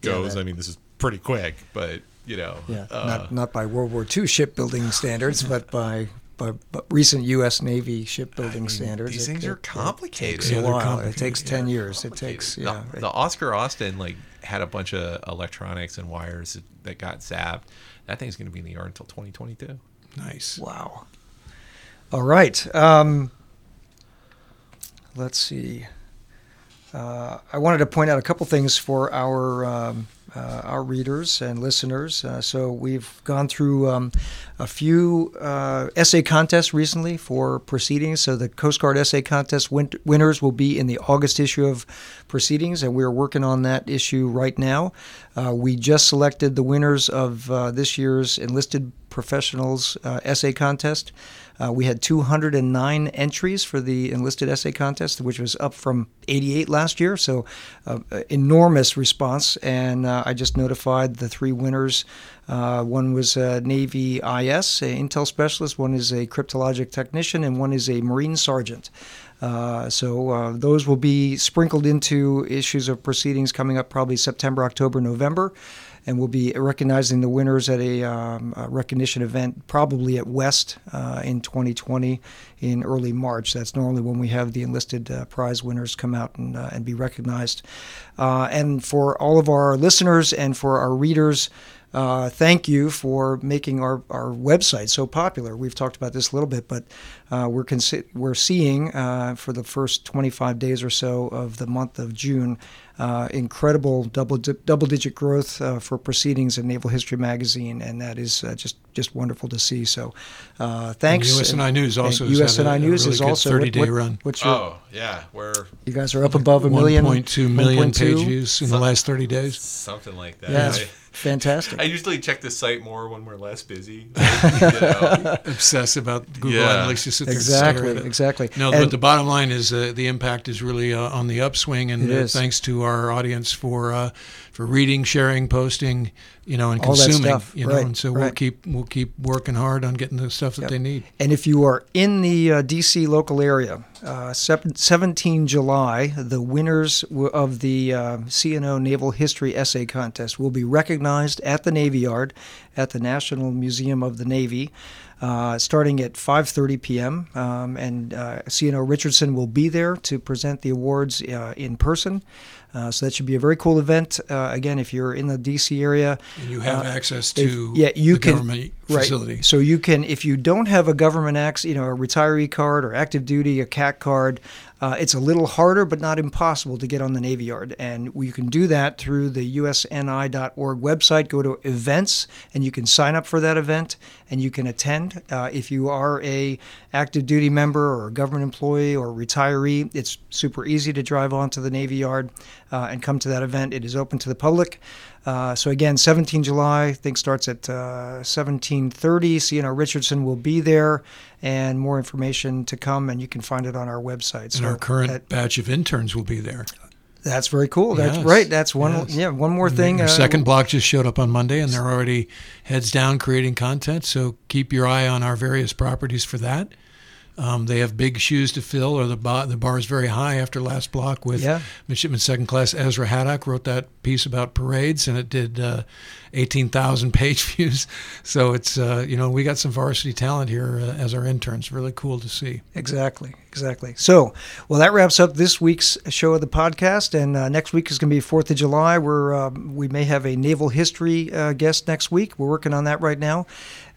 goes, yeah, that, I mean, this is pretty quick. But you know, yeah, uh, not not by World War Two shipbuilding standards, but by. But, but recent U S. Navy shipbuilding I mean, standards. These it, things it, are complicated. It takes a while. It takes ten yeah, years. It takes yeah. The, the Oscar Austin like had a bunch of electronics and wires that got zapped. That thing's going to be in the yard until twenty twenty-two. Nice. Wow. All right. Um, let's see. Uh, I wanted to point out a couple things for our um, uh, our readers and listeners. Uh, so we've gone through um, a few uh, essay contests recently for Proceedings. So the Coast Guard essay contest win- winners will be in the August issue of Proceedings, and we're working on that issue right now. Uh, we just selected the winners of uh, this year's Enlisted Professionals uh, essay contest. Uh, we had two hundred nine entries for the Enlisted essay contest, which was up from eighty-eight last year. So uh, enormous response. And uh, I just notified the three winners. Uh, one was a Navy I S, an intel specialist, one is a cryptologic technician, and one is a Marine sergeant. Uh, so uh, those will be sprinkled into issues of Proceedings coming up probably September, October, November. And we'll be recognizing the winners at a, um, a recognition event, probably at West uh, in twenty twenty in early March. That's normally when we have the enlisted uh, prize winners come out and, uh, and be recognized. Uh, and for all of our listeners and for our readers, Uh, thank you for making our, our website so popular. We've talked about this a little bit, but uh, we're consi- we're seeing uh, for the first twenty-five days or so of the month of June, uh, incredible double di- double-digit growth uh, for Proceedings in Naval History Magazine, and that is uh, just, just wonderful to see. So uh, thanks. And U S N I News also. U S N I News is also thirty-day run. What's your, oh yeah, we're you guys are up above a million, one point two million page views in the last thirty days. Something like that. Yeah. Right? Fantastic. I usually check this site more when we're less busy. Like, you know. Obsess about Google yeah. Analytics. Just sit there exactly, and stare at it. Exactly. No, and but the bottom line is uh, the impact is really uh, on the upswing, and uh, thanks to to our audience for uh, for reading, sharing, posting, you know, and all consuming. That stuff. You know, right. And so right. we'll keep we'll keep working hard on getting the stuff that yep. they need. And if you are in the uh, D C local area, uh, seventeenth July, the winners of the uh, C N O Naval History Essay Contest will be recognized at the Navy Yard at the National Museum of the Navy. Uh, starting at five thirty p.m., um, and uh, C N O Richardson will be there to present the awards uh, in person. Uh, so that should be a very cool event. Uh, again, if you're in the D C area, and you have uh, access to if, yeah, you the can, government facility. Right. So you can, if you don't have a government ax, you know, a retiree card or active duty, a C A C card. Uh, it's a little harder, but not impossible, to get on the Navy Yard. And you can do that through the U S N I dot org website. Go to events, and you can sign up for that event, and you can attend. Uh, if you are a active duty member or a government employee or retiree, it's super easy to drive on to the Navy Yard uh, and come to that event. It is open to the public. Uh, so again, seventeenth July, I think starts at uh, seventeen thirty. C N O Richardson will be there, and more information to come, and you can find it on our website. So and our current that, batch of interns will be there. That's very cool. That's yes. right. That's one yes. yeah, one more thing. Our uh, second block just showed up on Monday, and they're already heads down creating content, so keep your eye on our various properties for that. Um, they have big shoes to fill, or the bar, the bar is very high after last block with yeah. Midshipman Second Class Ezra Haddock wrote that piece about parades, and it did uh, eighteen thousand page views. So it's, uh, you know, we got some varsity talent here uh, as our interns. Really cool to see. Exactly, exactly. So, well, that wraps up this week's show of the podcast, and uh, next week is going to be fourth of July. We're, uh, we may have a naval history uh, guest next week. We're working on that right now.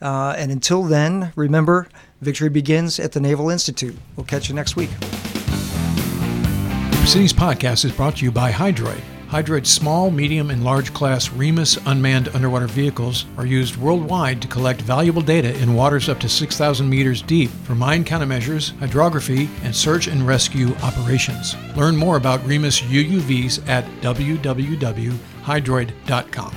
Uh, and until then, remember, victory begins at the Naval Institute. We'll catch you next week. The Proceedings Podcast is brought to you by Hydroid. Hydroid's small, medium, and large class REMUS unmanned underwater vehicles are used worldwide to collect valuable data in waters up to six thousand meters deep for mine countermeasures, hydrography, and search and rescue operations. Learn more about REMUS U U Vs at w w w dot hydroid dot com.